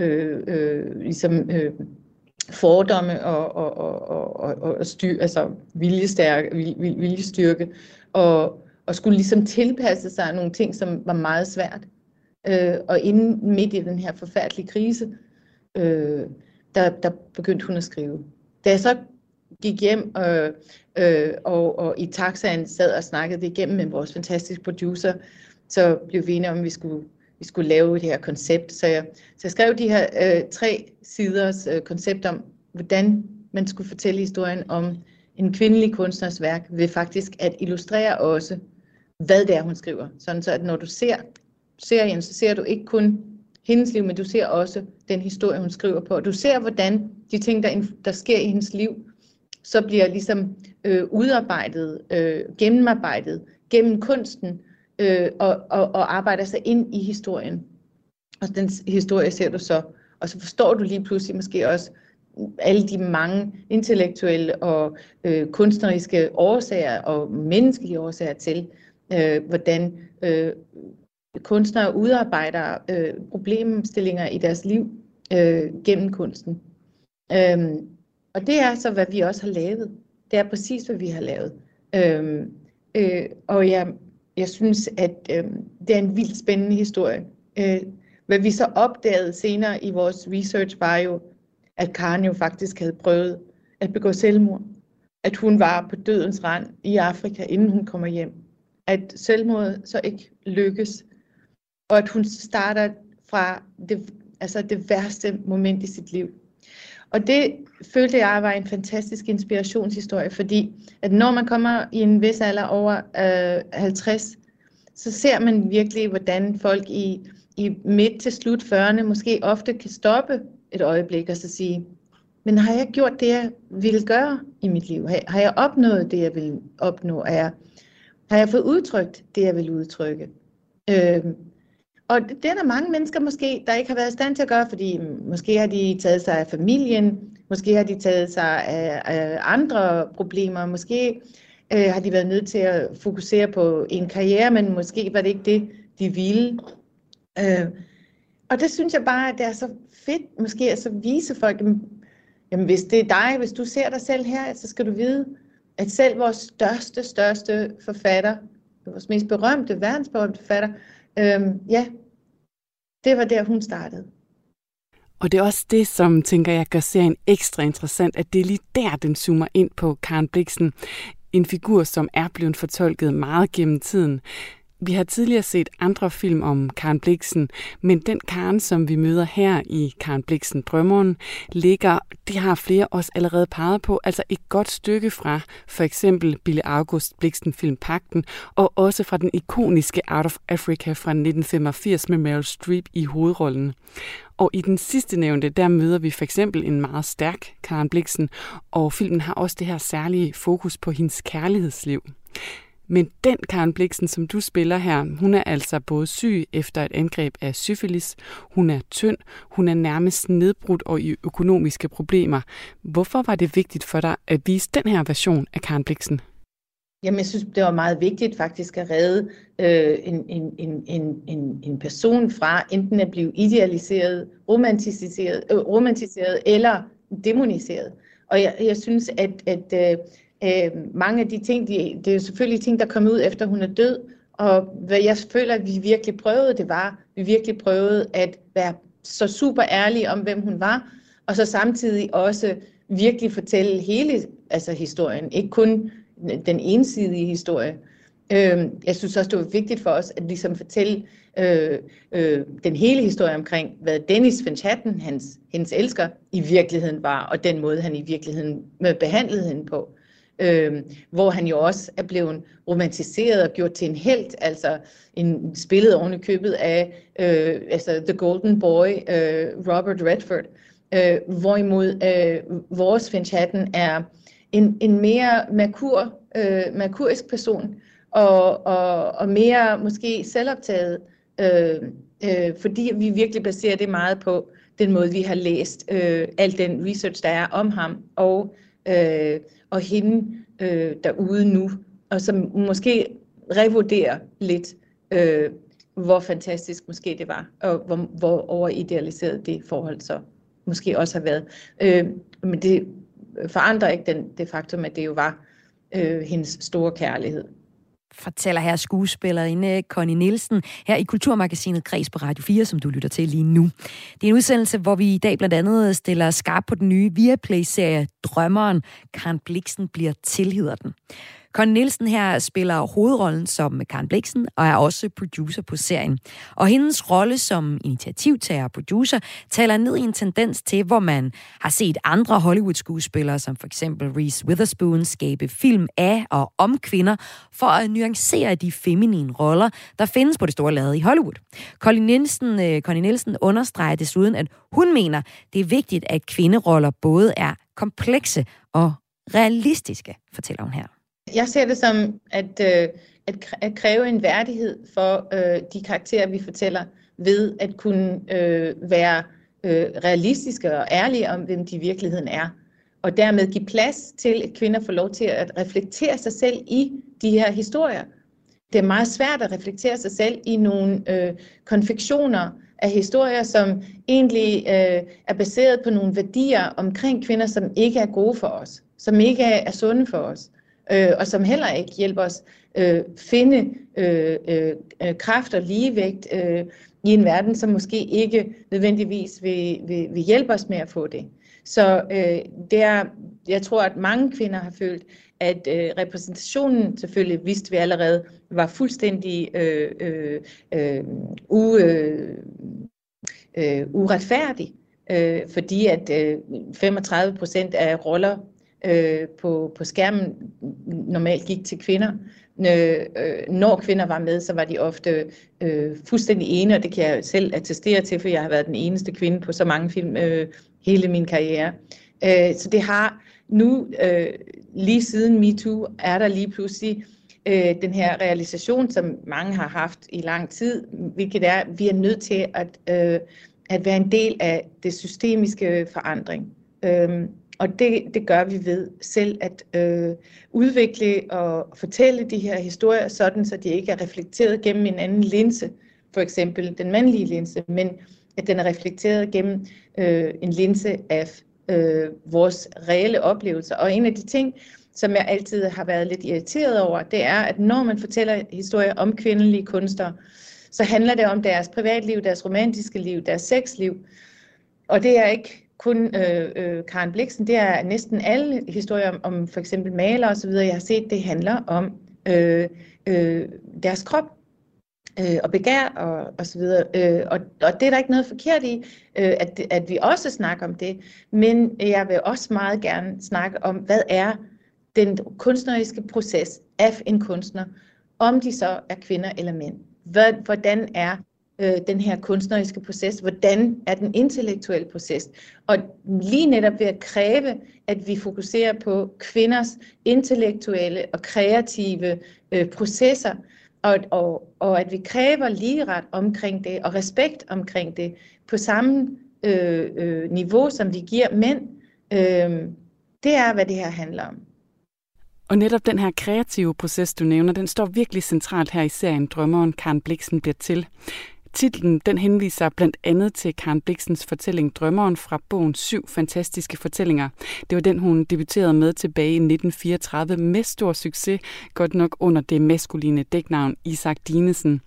fordomme og styr, altså viljestyrke, og skulle ligesom tilpasse sig nogle ting, som var meget svært. Og inden midt i den her forfærdelige krise, der begyndte hun at skrive. Da jeg så gik hjem og i taxaen sad og snakkede det igennem med vores fantastiske producer, så blev vi enige om, at vi skulle lave det her koncept. Så jeg skrev de her 3 siders koncept om, hvordan man skulle fortælle historien om en kvindelig kunstners værk, ved faktisk at illustrere også, hvad det er, hun skriver. Sådan så, at når du ser serien, så ser du ikke kun hendes liv, men du ser også den historie, hun skriver på. Du ser, hvordan de ting, der sker i hendes liv, så bliver ligesom udarbejdet, gennemarbejdet gennem kunsten og arbejder sig ind i historien. Og den historie ser du så, og så forstår du lige pludselig måske også alle de mange intellektuelle og kunstneriske årsager og menneskelige årsager til, hvordan kunstnere udarbejder problemstillinger i deres liv gennem kunsten. Og det er så, hvad vi også har lavet. Det er præcis, hvad vi har lavet. Og jeg synes, at det er en vildt spændende historie. Hvad vi så opdagede senere i vores research var jo, at Karen jo faktisk havde prøvet at begå selvmord. At hun var på dødens rand i Afrika, inden hun kommer hjem. At selvmordet så ikke lykkes. Og at hun starter fra det værste moment i sit liv. Og det følte jeg var en fantastisk inspirationshistorie, fordi at når man kommer i en vis alder over 50, så ser man virkelig, hvordan folk i midt til slut 40'erne måske ofte kan stoppe et øjeblik og så sige, men har jeg gjort det, jeg ville gøre i mit liv? Har jeg opnået det, jeg ville opnå? Har jeg fået udtrykt det, jeg ville udtrykke? Og det er der mange mennesker måske, der ikke har været i stand til at gøre, fordi måske har de taget sig af familien, Måske har de taget sig af andre problemer. Måske har de været nødt til at fokusere på en karriere, men måske var det ikke det, de ville. Og det synes jeg bare, at det er så fedt, måske at så vise folk, jamen hvis det er dig, hvis du ser dig selv her, så skal du vide, at selv vores største forfatter, vores mest berømte, verdensberømte forfatter, ja, det var der, hun startede. Og det er også det, som, tænker jeg, gør serien ekstra interessant, at det er lige der, den zoomer ind på Karen Blixen, en figur, som er blevet fortolket meget gennem tiden. Vi har tidligere set andre film om Karen Blixen, men den Karen, som vi møder her i Karen Blixen Drømmeren, ligger, det har flere også allerede peget på, altså et godt stykke fra for eksempel Bille August Blixen-film Pakten, og også fra den ikoniske Out of Africa fra 1985 med Meryl Streep i hovedrollen. Og i den sidste nævnte, der møder vi for eksempel en meget stærk Karen Blixen, og filmen har også det her særlige fokus på hendes kærlighedsliv. Men den Karen Blixen, som du spiller her, hun er altså både syg efter et angreb af syfilis, hun er tynd, hun er nærmest nedbrudt og i økonomiske problemer. Hvorfor var det vigtigt for dig at vise den her version af Karen Blixen? Jamen, jeg synes, det var meget vigtigt faktisk at redde en person fra enten at blive idealiseret, romantiseret eller dæmoniseret. Og jeg synes, at mange af de ting, det er jo selvfølgelig ting, der kommer ud efter hun er død, og hvad jeg føler, at vi virkelig prøvede, at være så super ærlige om, hvem hun var, og så samtidig også virkelig fortælle hele historien, ikke kun den ensidige historie. Jeg synes også, det var vigtigt for os at ligesom fortælle den hele historie omkring, hvad Dennis Finch Hatten, hendes elsker, i virkeligheden var, og den måde, han i virkeligheden behandlede hende på. Hvor han jo også er blevet romantiseret og gjort til en helt, altså en spillet oven i købet af The Golden Boy, Robert Redford, hvorimod vores Finch Hatten er en mere merkurisk person og mere måske selvoptaget, fordi vi virkelig baserer det meget på den måde, vi har læst al den research, der er om ham og hende derude nu, og som måske revurderer lidt, hvor fantastisk måske det var, og hvor overidealiseret det forhold så måske også har været. Men det forandrer ikke det faktum, at det jo var hendes store kærlighed. Fortæller her skuespillerinde Connie Nielsen her i Kulturmagasinet Kreds på Radio 4, som du lytter til lige nu. Det er en udsendelse, hvor vi i dag blandt andet stiller skarp på den nye Viaplay-serie Drømmeren. Karen Blixen bliver tilheder den. Connie Nielsen her spiller hovedrollen som Karen Blixen og er også producer på serien. Og hendes rolle som initiativtager og producer taler ned i en tendens til, hvor man har set andre Hollywood-skuespillere, som for eksempel Reese Witherspoon, skabe film af og om kvinder for at nuancere de feminine roller, der findes på det store lade i Hollywood. Connie Nielsen understreger desuden, at hun mener, det er vigtigt, at kvinderoller både er komplekse og realistiske, fortæller hun her. Jeg ser det som at kræve en værdighed for de karakterer, vi fortæller, ved at kunne være realistiske og ærlige om, hvem de i virkeligheden er. Og dermed give plads til, at kvinder får lov til at reflektere sig selv i de her historier. Det er meget svært at reflektere sig selv i nogle konfektioner af historier, som egentlig er baseret på nogle værdier omkring kvinder, som ikke er gode for os, som ikke er sunde for os. Og som heller ikke hjælper os finde kraft og ligevægt i en verden, som måske ikke nødvendigvis vil hjælpe os med at få det. Så jeg tror, at mange kvinder har følt, at repræsentationen, selvfølgelig vidste vi allerede, var fuldstændig uretfærdig, fordi at 35% af roller på skærmen normalt gik til kvinder. Når kvinder var med, så var de ofte fuldstændig ene, og det kan jeg selv attestere til, for jeg har været den eneste kvinde på så mange film hele min karriere. Så det har nu, lige siden MeToo, er der lige pludselig den her realisation, som mange har haft i lang tid, hvilket er, at vi er nødt til at være en del af det systemiske forandring. Og det gør vi ved selv at udvikle og fortælle de her historier sådan, så de ikke er reflekteret gennem en anden linse, for eksempel den mandlige linse, men at den er reflekteret gennem en linse af vores reelle oplevelser. Og en af de ting, som jeg altid har været lidt irriteret over, det er, at når man fortæller historier om kvindelige kunstnere, så handler det om deres privatliv, deres romantiske liv, deres sexliv. Og det er ikke kun Karen Blixen, det er næsten alle historier om for eksempel malere osv., jeg har set, det handler om deres krop og begær og så videre. Og det er der ikke noget forkert i, at vi også snakker om det, men jeg vil også meget gerne snakke om, hvad er den kunstneriske proces af en kunstner, om de så er kvinder eller mænd. Hvordan er den her kunstneriske proces, hvordan er den intellektuelle proces? Og lige netop ved at kræve, at vi fokuserer på kvinders intellektuelle og kreative processer, og at vi kræver ligeret omkring det, og respekt omkring det, på samme niveau, som vi giver mænd, det er, hvad det her handler om. Og netop den her kreative proces, du nævner, den står virkelig centralt her i serien Drømmeren, Karen Blixen bliver til. Titlen, den henviser blandt andet til Karen Blixens fortælling Drømmeren fra bogen 7 fantastiske fortællinger. Det var den, hun debuterede med tilbage i 1934 med stor succes, godt nok under det maskuline dæknavn Isak Dinesen.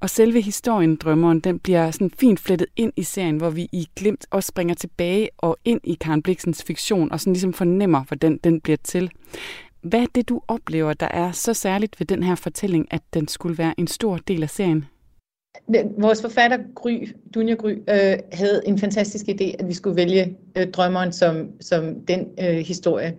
Og selve historien Drømmeren, den bliver sådan fint flettet ind i serien, hvor vi i glimt også springer tilbage og ind i Karen Blixens fiktion og sådan ligesom fornemmer, hvordan den bliver til. Hvad er det, du oplever, der er så særligt ved den her fortælling, at den skulle være en stor del af serien? Vores forfatter Gry, Dunja Gry, havde en fantastisk idé, at vi skulle vælge Drømmeren som den historie,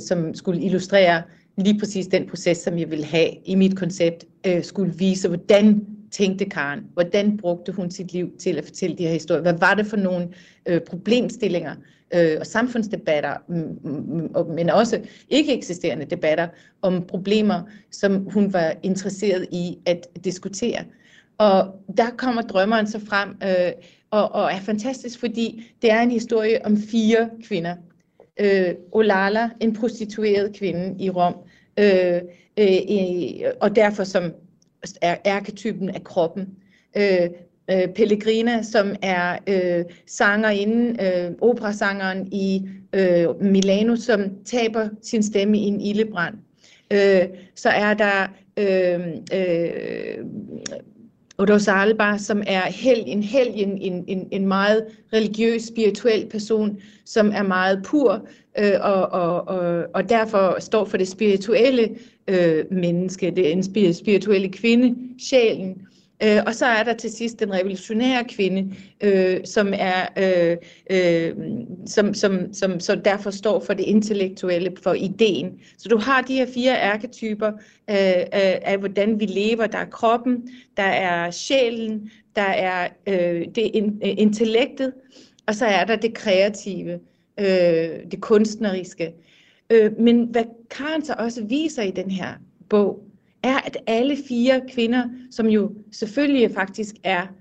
som skulle illustrere lige præcis den proces, som jeg ville have i mit koncept, skulle vise, hvordan tænkte Karen, hvordan brugte hun sit liv til at fortælle de her historier, hvad var det for nogle problemstillinger og samfundsdebatter, men også ikke eksisterende debatter om problemer, som hun var interesseret i at diskutere. Og der kommer Drømmeren så frem og er fantastisk, fordi det er en historie om 4 kvinder. Olala, en prostitueret kvinde i Rom, og derfor som er arketypen af kroppen. Pellegrina, som er sangerinde, operasangeren i Milano, som taber sin stemme i en ildebrand. Så er der Odosalba, som er en meget religiøs, spirituel person, som er meget pur og derfor står for det spirituelle menneske, det er en spirituelle kvinde, sjælen. Og så er der til sidst den revolutionære kvinde, som derfor står for det intellektuelle, for ideen. Så du har de her 4 arketyper af hvordan vi lever. Der er kroppen, der er sjælen, der er intellektet, og så er der det kreative, det kunstneriske. Men hvad Karen så også viser i den her bog, er, at alle 4 kvinder, som jo selvfølgelig faktisk er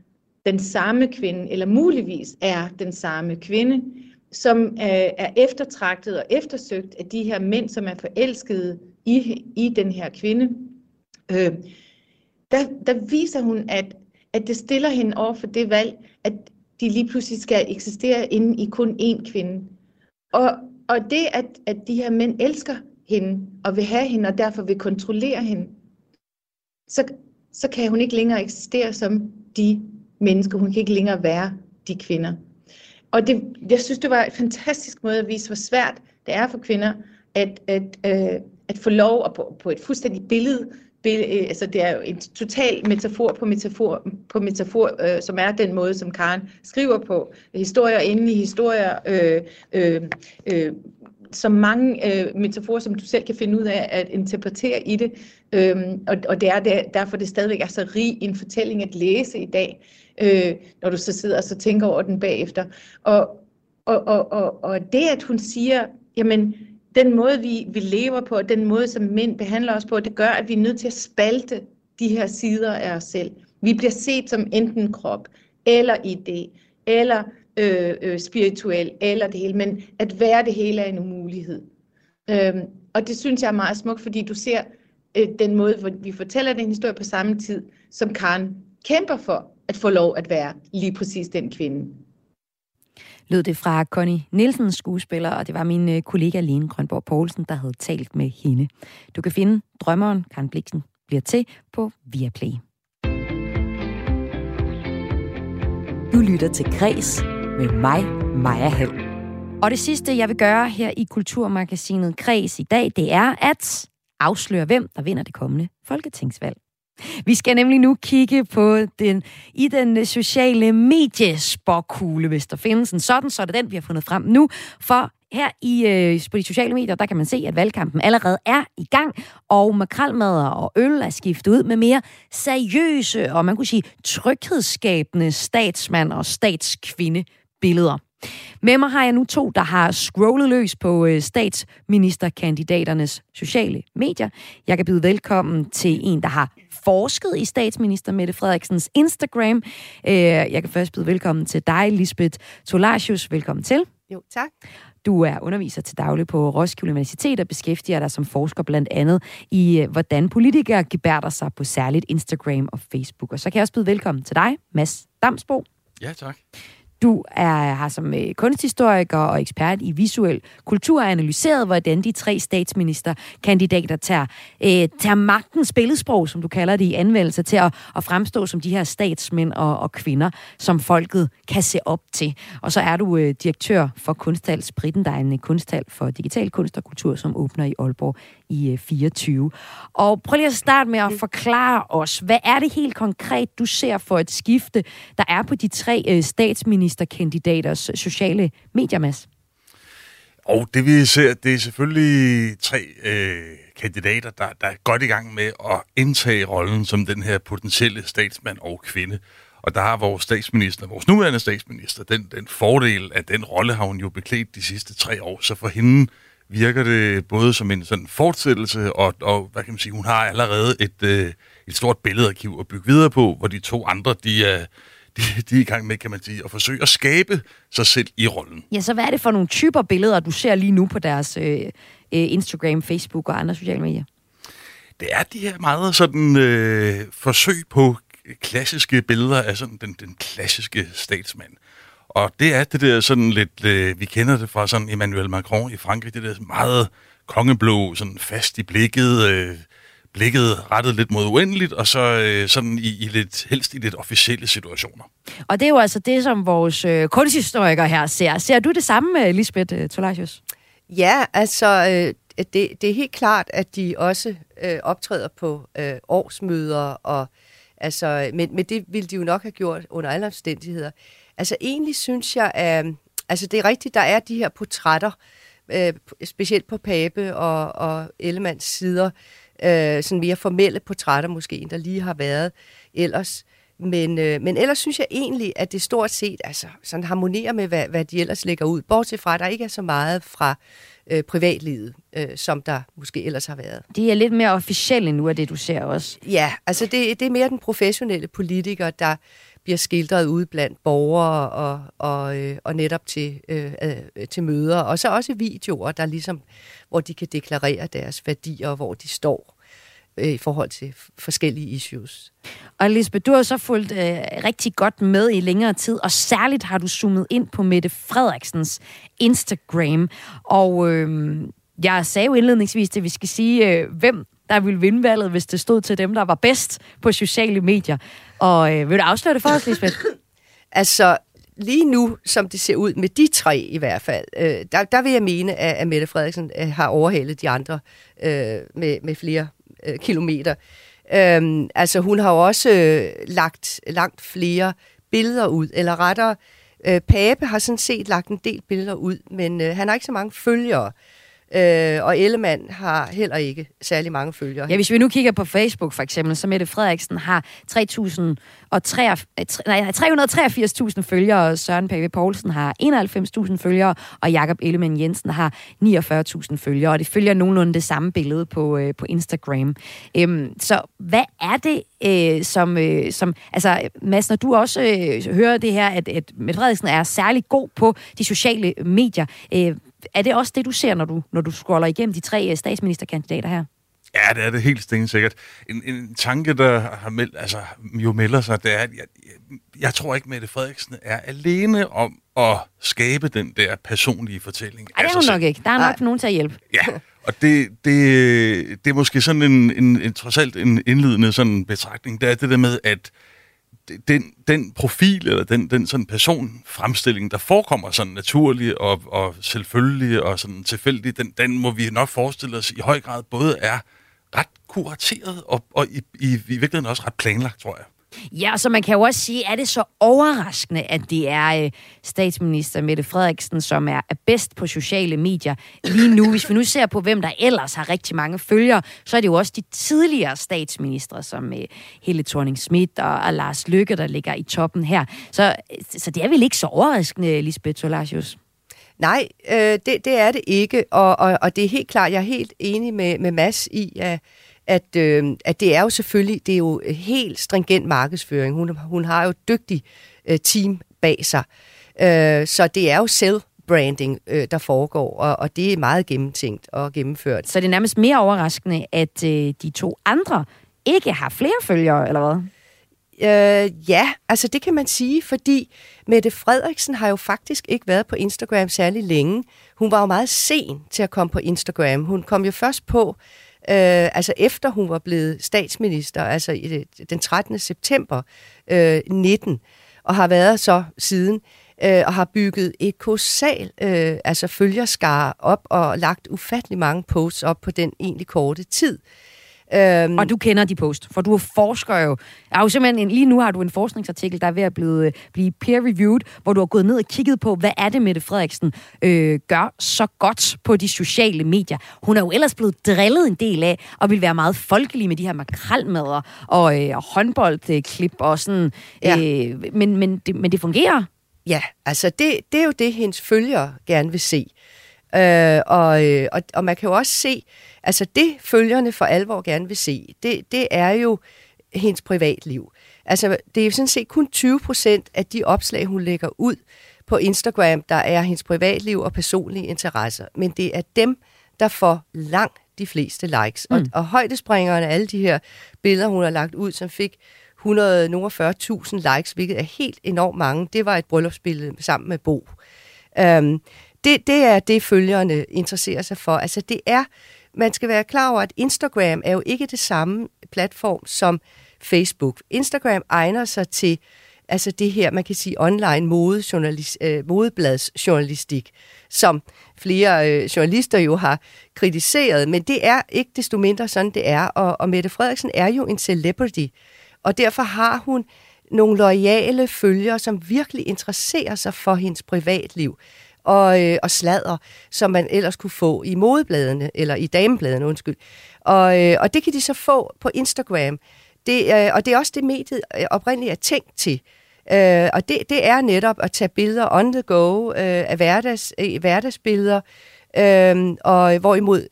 den samme kvinde, eller muligvis er den samme kvinde, som er eftertragtet og eftersøgt af de her mænd, som er forelskede i den her kvinde, der viser hun, at det stiller hende over for det valg, at de lige pludselig skal eksistere inde i kun én kvinde. Og det, at de her mænd elsker hende og vil have hende, og derfor vil kontrollere hende, så kan hun ikke længere eksistere som de mennesker. Hun kan ikke længere være de kvinder. Og jeg synes, det var en fantastisk måde at vise, hvor svært det er for kvinder at få lov at på et fuldstændigt billede, altså det er jo en total metafor på metafor på metafor, som er den måde, som Karen skriver på. Historier inde i historier, så mange metaforer, som du selv kan finde ud af at interpretere i det. Og det er derfor, det stadigvæk er så rig en fortælling at læse i dag, når du så sidder og så tænker over den bagefter. Og det, at hun siger, jamen, den måde, vi lever på, og den måde, som mænd behandler os på, det gør, at vi er nødt til at spalte de her sider af os selv. Vi bliver set som enten krop, eller idé, eller spirituel eller det hele, men at være det hele er en umulighed. Og det synes jeg er meget smukt, fordi du ser den måde, hvor vi fortæller den historie på samme tid, som Karen kæmper for at få lov at være lige præcis den kvinde. Lød det fra Connie Nielsens skuespiller, og det var min kollega Lene Grønborg Poulsen, der havde talt med hende. Du kan finde Drømmeren, Karen Blixen bliver til, på Viaplay. Du lytter til Græs med mig, Maja Hald. Og det sidste, jeg vil gøre her i Kulturmagasinet Græs i dag, det er at afsløre, hvem der vinder det kommende folketingsvalg. Vi skal nemlig nu kigge på den sociale mediespåkugle, hvis der findes en sådan, så er det den, vi har fundet frem nu. For her på de sociale medier, der kan man se, at valgkampen allerede er i gang, og makrelmadder og øl er skiftet ud med mere seriøse og man kunne sige tryghedsskabende statsmand og statskvinde billeder. Med mig har jeg nu to, der har scrollet løs på statsministerkandidaternes sociale medier. Jeg kan byde velkommen til en, der har forsket i statsminister Mette Frederiksens Instagram. Jeg kan først byde velkommen til dig, Lisbeth Thorlacius. Velkommen til. Jo, tak. Du er underviser til daglig på Roskilde Universitet og beskæftiger dig som forsker blandt andet i, hvordan politikere gebærder sig på særligt Instagram og Facebook. Og så kan jeg også byde velkommen til dig, Mads Damsbo. Ja, tak. Du har som kunsthistoriker og ekspert i visuel kultur analyseret, hvordan de tre statsministerkandidater tager magtens billedsprog, som du kalder det, i anvendelse til at fremstå som de her statsmænd og kvinder, som folket kan se op til. Og så er du direktør for Kunsthal Spritten, der er en kunsthal for digital kunst og kultur, som åbner i Aalborg i 24. Og prøv lige at starte med at forklare os, hvad er det helt konkret, du ser for et skifte, der er på de tre statsministerkandidaters sociale medier, Mads? Og det vi ser, det er selvfølgelig tre kandidater, der er godt i gang med at indtage rollen som den her potentielle statsmand og kvinde. Og der har vores statsminister, vores nuværende statsminister, den fordel, at den rolle har hun jo beklædt de sidste 3 år, så for hende virker det både som en sådan fortsættelse, og hvad kan man sige, hun har allerede et stort billedarkiv at bygge videre på, hvor de to andre, de er i gang med, kan man sige, at forsøge at skabe sig selv i rollen. Ja, så hvad er det for nogle typer billeder, du ser lige nu på deres Instagram, Facebook og andre sociale medier? Det er de her meget sådan forsøg på klassiske billeder af sådan den klassiske statsmand. Og det er det der sådan lidt, vi kender det fra sådan Emmanuel Macron i Frankrig, det der meget kongeblå, sådan fast i blikket, blikket rettet lidt mod uendeligt, og så sådan i lidt, helst i lidt officielle situationer. Og det er jo altså det, som vores kunsthistorikere her ser. Ser du det samme, Lisbeth Thorlacius? Ja, altså det er helt klart, at de også optræder på årsmøder, og altså, men det ville de jo nok have gjort under alle omstændigheder. Altså egentlig synes jeg, at altså, det er rigtigt, der er de her portrætter, specielt på Pape og Ellemanns sider, sådan mere formelle portrætter måske, end der lige har været ellers. Men ellers synes jeg egentlig, at det stort set altså, sådan harmonerer med, hvad de ellers lægger ud. Bortset fra, at der ikke er så meget fra privatlivet, som der måske ellers har været. De er lidt mere officielle nu af det, du ser også. Ja, altså det er mere den professionelle politiker, der bliver skildret ude blandt borgere og netop til møder. Og så også videoer, der ligesom, hvor de kan deklarere deres værdier, og hvor de står i forhold til forskellige issues. Og Lisbeth, du har så fulgt rigtig godt med i længere tid, og særligt har du zoomet ind på Mette Frederiksens Instagram. Og jeg sagde jo indledningsvis, at vi skal sige, hvem der ville vinde valget, hvis det stod til dem, der var bedst på sociale medier. Og vil du afsløre det for os, Lisbeth? Altså, lige nu, som det ser ud med de tre i hvert fald, der vil jeg mene, at Mette Frederiksen har overhalet de andre med flere kilometer. Altså, hun har også lagt langt flere billeder ud, eller rettere, Pape har sådan set lagt en del billeder ud, men han har ikke så mange følgere. Og Ellemann har heller ikke særlig mange følgere. Ja, hvis vi nu kigger på Facebook for eksempel, så Mette Frederiksen har 383.000 følgere, og Søren Pape Poulsen har 91.000 følgere, og Jakob Ellemann Jensen har 49.000 følgere, og det følger nogenlunde det samme billede på Instagram. Så hvad er det, som altså, Mads, når du også hører det her, at Mette Frederiksen er særlig god på de sociale medier, er det også det, du ser, når du scroller igennem de tre statsministerkandidater her? Ja, det er det helt stensikkert. En tanke, der melder sig, det er, at jeg tror ikke, Mette Frederiksen er alene om at skabe den der personlige fortælling. Nej, det er hun nok ikke. Der er nok nogen til at hjælpe. Ja, og det er måske sådan en trods alt en indledende sådan betragtning. Det er det der med, at den profil, eller den sådan personfremstilling, der forekommer sådan naturlig og selvfølgelig og sådan tilfældig, den må vi nok forestille os i høj grad både er ret kurateret og i virkeligheden også ret planlagt, tror jeg. Ja, så man kan jo også sige, er det så overraskende, at det er statsminister Mette Frederiksen, som er bedst på sociale medier lige nu? Hvis vi nu ser på, hvem der ellers har rigtig mange følgere, så er det jo også de tidligere statsministre, som Helle Thorning-Schmidt og Lars Løkke, der ligger i toppen her. Så det er vel ikke så overraskende, Lisbeth Thorlacius? Nej, det er det ikke, og det er helt klart, jeg er helt enig med Mads i, at det er jo selvfølgelig, det er jo helt stringent markedsføring. Hun har jo et dygtigt team bag sig. Så det er jo self-branding, der foregår, og det er meget gennemtænkt og gennemført. Så det er nærmest mere overraskende, at de to andre ikke har flere følgere, eller hvad? Ja, altså det kan man sige, fordi Mette Frederiksen har jo faktisk ikke været på Instagram særlig længe. Hun var jo meget sen til at komme på Instagram. Hun kom jo først på efter hun var blevet statsminister, altså den 13. september 19, og har været så siden, og har bygget et kolossal følgerskare op og lagt ufattelig mange posts op på den egentlig korte tid. Og du kender de post, for du forsker jo. Lige nu har du en forskningsartikel, der er ved at blive peer-reviewed, hvor du har gået ned og kigget på, hvad er det, Mette Frederiksen gør så godt på de sociale medier. Hun er jo ellers blevet drillet en del af, og vil være meget folkelig med de her makrelmadder og håndboldklip og sådan. Ja. Men det fungerer. Ja, altså det er jo det, hendes følgere gerne vil se. Og man kan jo også se, altså det følgerne for alvor gerne vil se, det er jo hendes privatliv. Altså det er jo sådan set kun 20% af de opslag, hun lægger ud på Instagram, der er hendes privatliv og personlige interesser. Men det er dem, der får langt de fleste likes. Og højdespringerne, alle de her billeder, hun har lagt ud, som fik 140.000 likes, hvilket er helt enormt mange. Det var et bryllupsbillede sammen med Bo. Det er det, følgerne interesserer sig for. Altså det er, man skal være klar over, at Instagram er jo ikke det samme platform som Facebook. Instagram egner sig til altså det her, man kan sige online modebladsjournalistik, som flere journalister jo har kritiseret, men det er ikke desto mindre sådan, det er. Og Mette Frederiksen er jo en celebrity, og derfor har hun nogle loyale følgere, som virkelig interesserer sig for hendes privatliv. Og sladder, som man ellers kunne få i modebladene, eller i damebladene, undskyld. Og det kan de så få på Instagram. Og det er også det, mediet oprindeligt er tænkt til. Og det er netop at tage billeder on the go, af hverdagsbilleder. Og hvorimod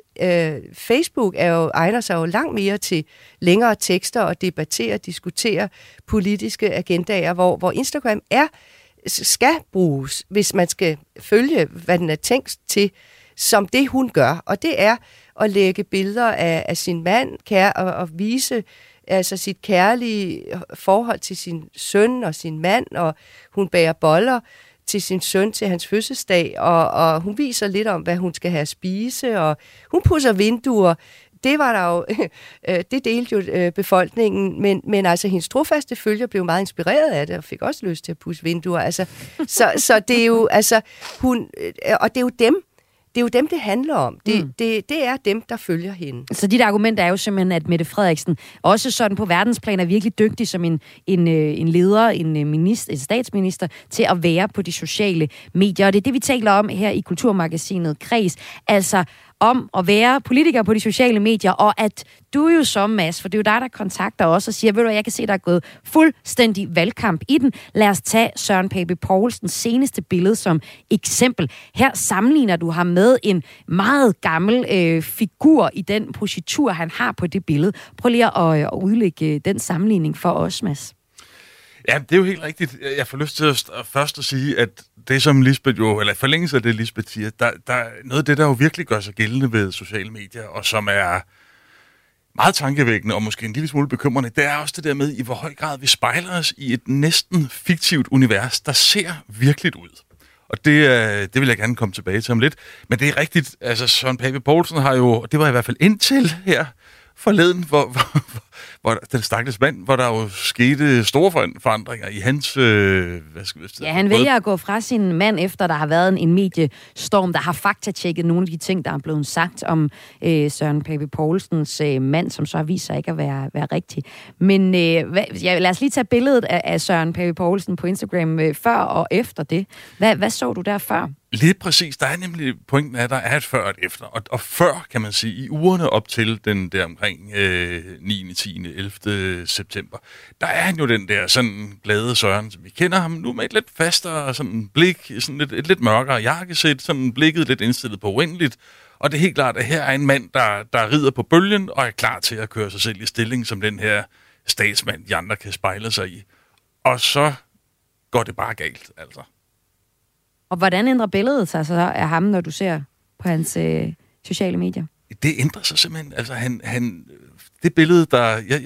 Facebook egner sig jo langt mere til længere tekster og debattere, diskutere politiske agendaer, hvor Instagram skal bruges, hvis man skal følge, hvad den er tænkt til, som det, hun gør. Og det er at lægge billeder af sin mand og vise altså sit kærlige forhold til sin søn og sin mand, og hun bærer boller til sin søn til hans fødselsdag, og hun viser lidt om, hvad hun skal have at spise, og hun pudser vinduer. Det var der jo, det delte jo befolkningen, men altså hendes trofaste følger blev meget inspireret af det, og fik også lyst til at pudse vinduer. Altså, så det er jo, altså, hun, og det er jo dem, det handler om. Det er dem, der følger hende. Så dit argument er jo simpelthen, at Mette Frederiksen også sådan på verdensplan er virkelig dygtig som en leder, en statsminister, til at være på de sociale medier. Og det er det, vi taler om her i Kulturmagasinet Kreds. Altså om at være politiker på de sociale medier, og at du jo som Mads, for det er jo dig, der kontakter os og siger, ved du hvad, jeg kan se, der er gået fuldstændig valgkamp i den. Lad os tage Søren Pape Poulsens seneste billede som eksempel. Her sammenligner du ham med en meget gammel figur i den positur, han har på det billede. Prøv lige at udlægge den sammenligning for os, Mads. Ja, det er jo helt rigtigt. Jeg får lyst til at først at sige, at det som Lisbeth jo, eller forlængelse af det Lisbeth siger, der er noget af det, der jo virkelig gør sig gældende ved sociale medier, og som er meget tankevækkende og måske en lille smule bekymrende, det er også det der med, i hvor høj grad vi spejler os i et næsten fiktivt univers, der ser virkeligt ud. Og det vil jeg gerne komme tilbage til om lidt. Men det er rigtigt, altså Søren Pape Poulsen har jo, det var i hvert fald indtil her forleden, hvor den stakkels mand, hvor der jo skete store forandringer i hans... han vælger at gå fra sin mand, efter der har været en mediestorm, der har faktatjekket nogle af de ting, der er blevet sagt om Søren Pape Poulsens mand, som så har vist sig ikke at være rigtig. Men lad os lige tage billedet af Søren Pape Poulsen på Instagram før og efter det. Hvad så du der før? Lige præcis. Der er nemlig pointen af, at der er et før og et efter. Og før, kan man sige, i ugerne op til den der omkring 9. 10. 11. september, der er han jo den der sådan glade Søren, som vi kender ham nu med et lidt fastere sådan blik, sådan et lidt mørkere jakkesæt, sådan blikket lidt indstillet på uendeligt. Og det er helt klart, at her er en mand, der rider på bølgen og er klar til at køre sig selv i stilling som den her statsmand, de andre kan spejle sig i. Og så går det bare galt, altså. Og hvordan ændrer billedet sig så af ham, når du ser på hans sociale medier? Det ændrer sig simpelthen. Altså han det billede,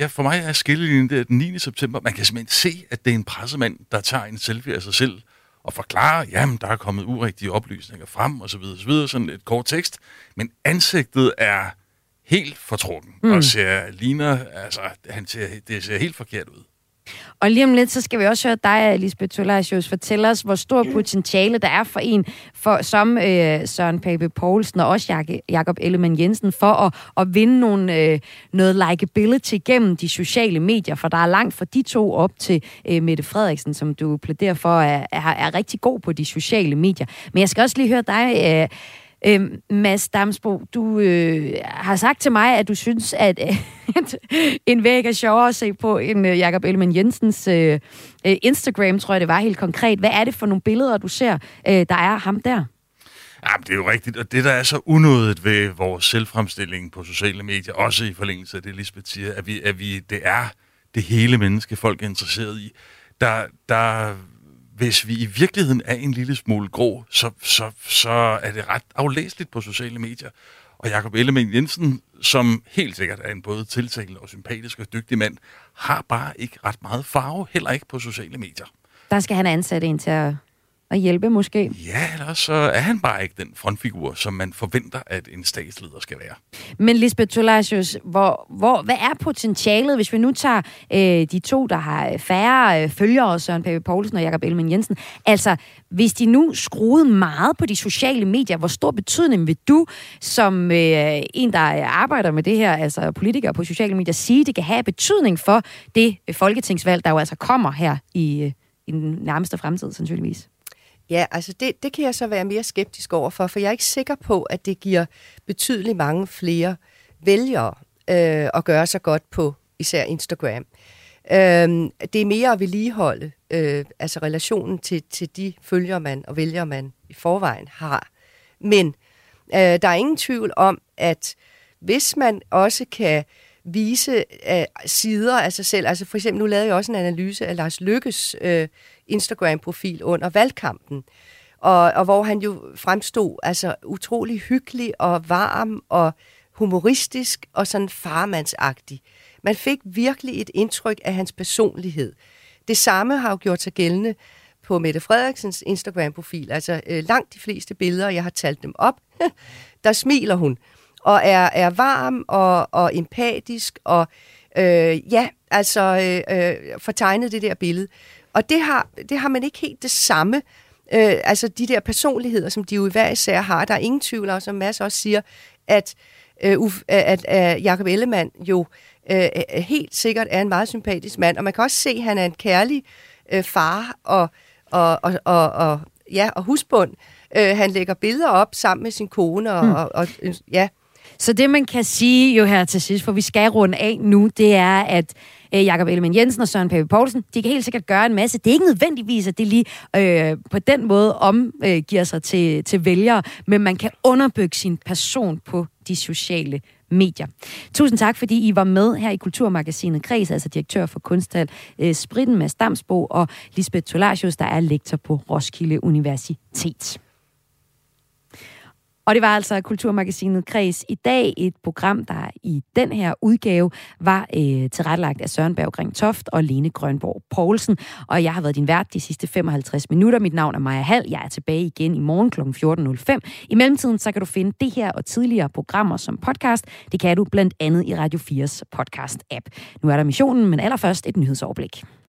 for mig er skillelinjen der den 9. september. Man kan simpelthen se, at det er en pressemand, der tager en selfie af sig selv og forklarer, jamen, der er kommet urigtige oplysninger frem, og så videre, så videre, sådan et kort tekst. Men ansigtet er helt fortrukken, og det ser helt forkert ud. Og lige om lidt, så skal vi også høre dig, Lisbeth Thorlacius, fortælle os, hvor stor potentiale der er for en, som Søren Pape Poulsen og også Jakob Ellemann Jensen, for at vinde noget likeability gennem de sociale medier, for der er langt fra de to op til Mette Frederiksen, som du plæderer for, er rigtig god på de sociale medier. Men jeg skal også lige høre dig... Mads Damsbo, du har sagt til mig, at du synes, at en væg er sjovere at se på end Jakob Ellemann Jensens Instagram, tror jeg det var helt konkret. Hvad er det for nogle billeder, du ser, der er ham der? Jamen, det er jo rigtigt, og det, der er så unødigt ved vores selvfremstilling på sociale medier, også i forlængelse af det, Lisbeth siger, at vi det er det hele menneske, folk er interesseret i, der hvis vi i virkeligheden er en lille smule grå, så er det ret aflæseligt på sociale medier. Og Jakob Ellemann Jensen, som helt sikkert er en både tiltalende og sympatisk og dygtig mand, har bare ikke ret meget farve, heller ikke på sociale medier. Der skal han ansætte en til at hjælpe måske. Ja, eller så er han bare ikke den frontfigur, som man forventer, at en statsleder skal være. Men Lisbeth Thorlacius, hvad er potentialet, hvis vi nu tager de to, der har færre følgere, Søren Pape Poulsen og Jakob Ellemann Jensen? Altså, hvis de nu skruede meget på de sociale medier, hvor stor betydning vil du, som en, der arbejder med det her, altså politikere på sociale medier, sige, det kan have betydning for det folketingsvalg, der jo altså kommer her i den nærmeste fremtid, sandsynligvis? Ja, altså det kan jeg så være mere skeptisk overfor, for jeg er ikke sikker på, at det giver betydeligt mange flere vælgere at gøre sig godt på især Instagram. Det er mere at vedligeholde altså relationen til de følgere man og vælgere man i forvejen har. Men der er ingen tvivl om, at hvis man også kan vise sider af sig selv. Altså for eksempel, nu lavede jeg også en analyse af Lars Løkkes Instagram-profil under valgkampen, og hvor han jo fremstod altså utrolig hyggelig og varm og humoristisk og sådan farmandsagtig. Man fik virkelig et indtryk af hans personlighed. Det samme har jo gjort sig gældende på Mette Frederiksens Instagram-profil. Altså langt de fleste billeder, jeg har talt dem op, der smiler hun. Og er varm og empatisk, og fortegnet det der billede. Og det har man ikke helt det samme, altså de der personligheder, som de jo i hver især har. Der er ingen tvivl om, som Mads også siger, at Jakob Ellemann jo helt sikkert er en meget sympatisk mand. Og man kan også se, at han er en kærlig far og husbund, Han lægger billeder op sammen med sin kone og, og ja. Så det, man kan sige jo her til sidst, for vi skal runde af nu, det er, at Jakob Ellemann Jensen og Søren Pape Poulsen, de kan helt sikkert gøre en masse. Det er ikke nødvendigvis, at det lige på den måde omgiver sig til vælgere, men man kan underbygge sin person på de sociale medier. Tusind tak, fordi I var med her i Kulturmagasinet Kreds, altså direktør for Kunsthal Spritten, Mads Damsbo og Lisbeth Thorlacius, der er lektor på Roskilde Universitet. Og det var altså Kulturmagasinet Kreds i dag, et program, der i den her udgave var tilrettelagt af Søren Berg Ringtoft og Lene Grønborg Poulsen. Og jeg har været din vært de sidste 55 minutter. Mit navn er Maja Hald. Jeg er tilbage igen i morgen kl. 14.05. I mellemtiden så kan du finde det her og tidligere programmer som podcast. Det kan du blandt andet i Radio 4's podcast-app. Nu er der missionen, men allerførst et nyhedsoverblik.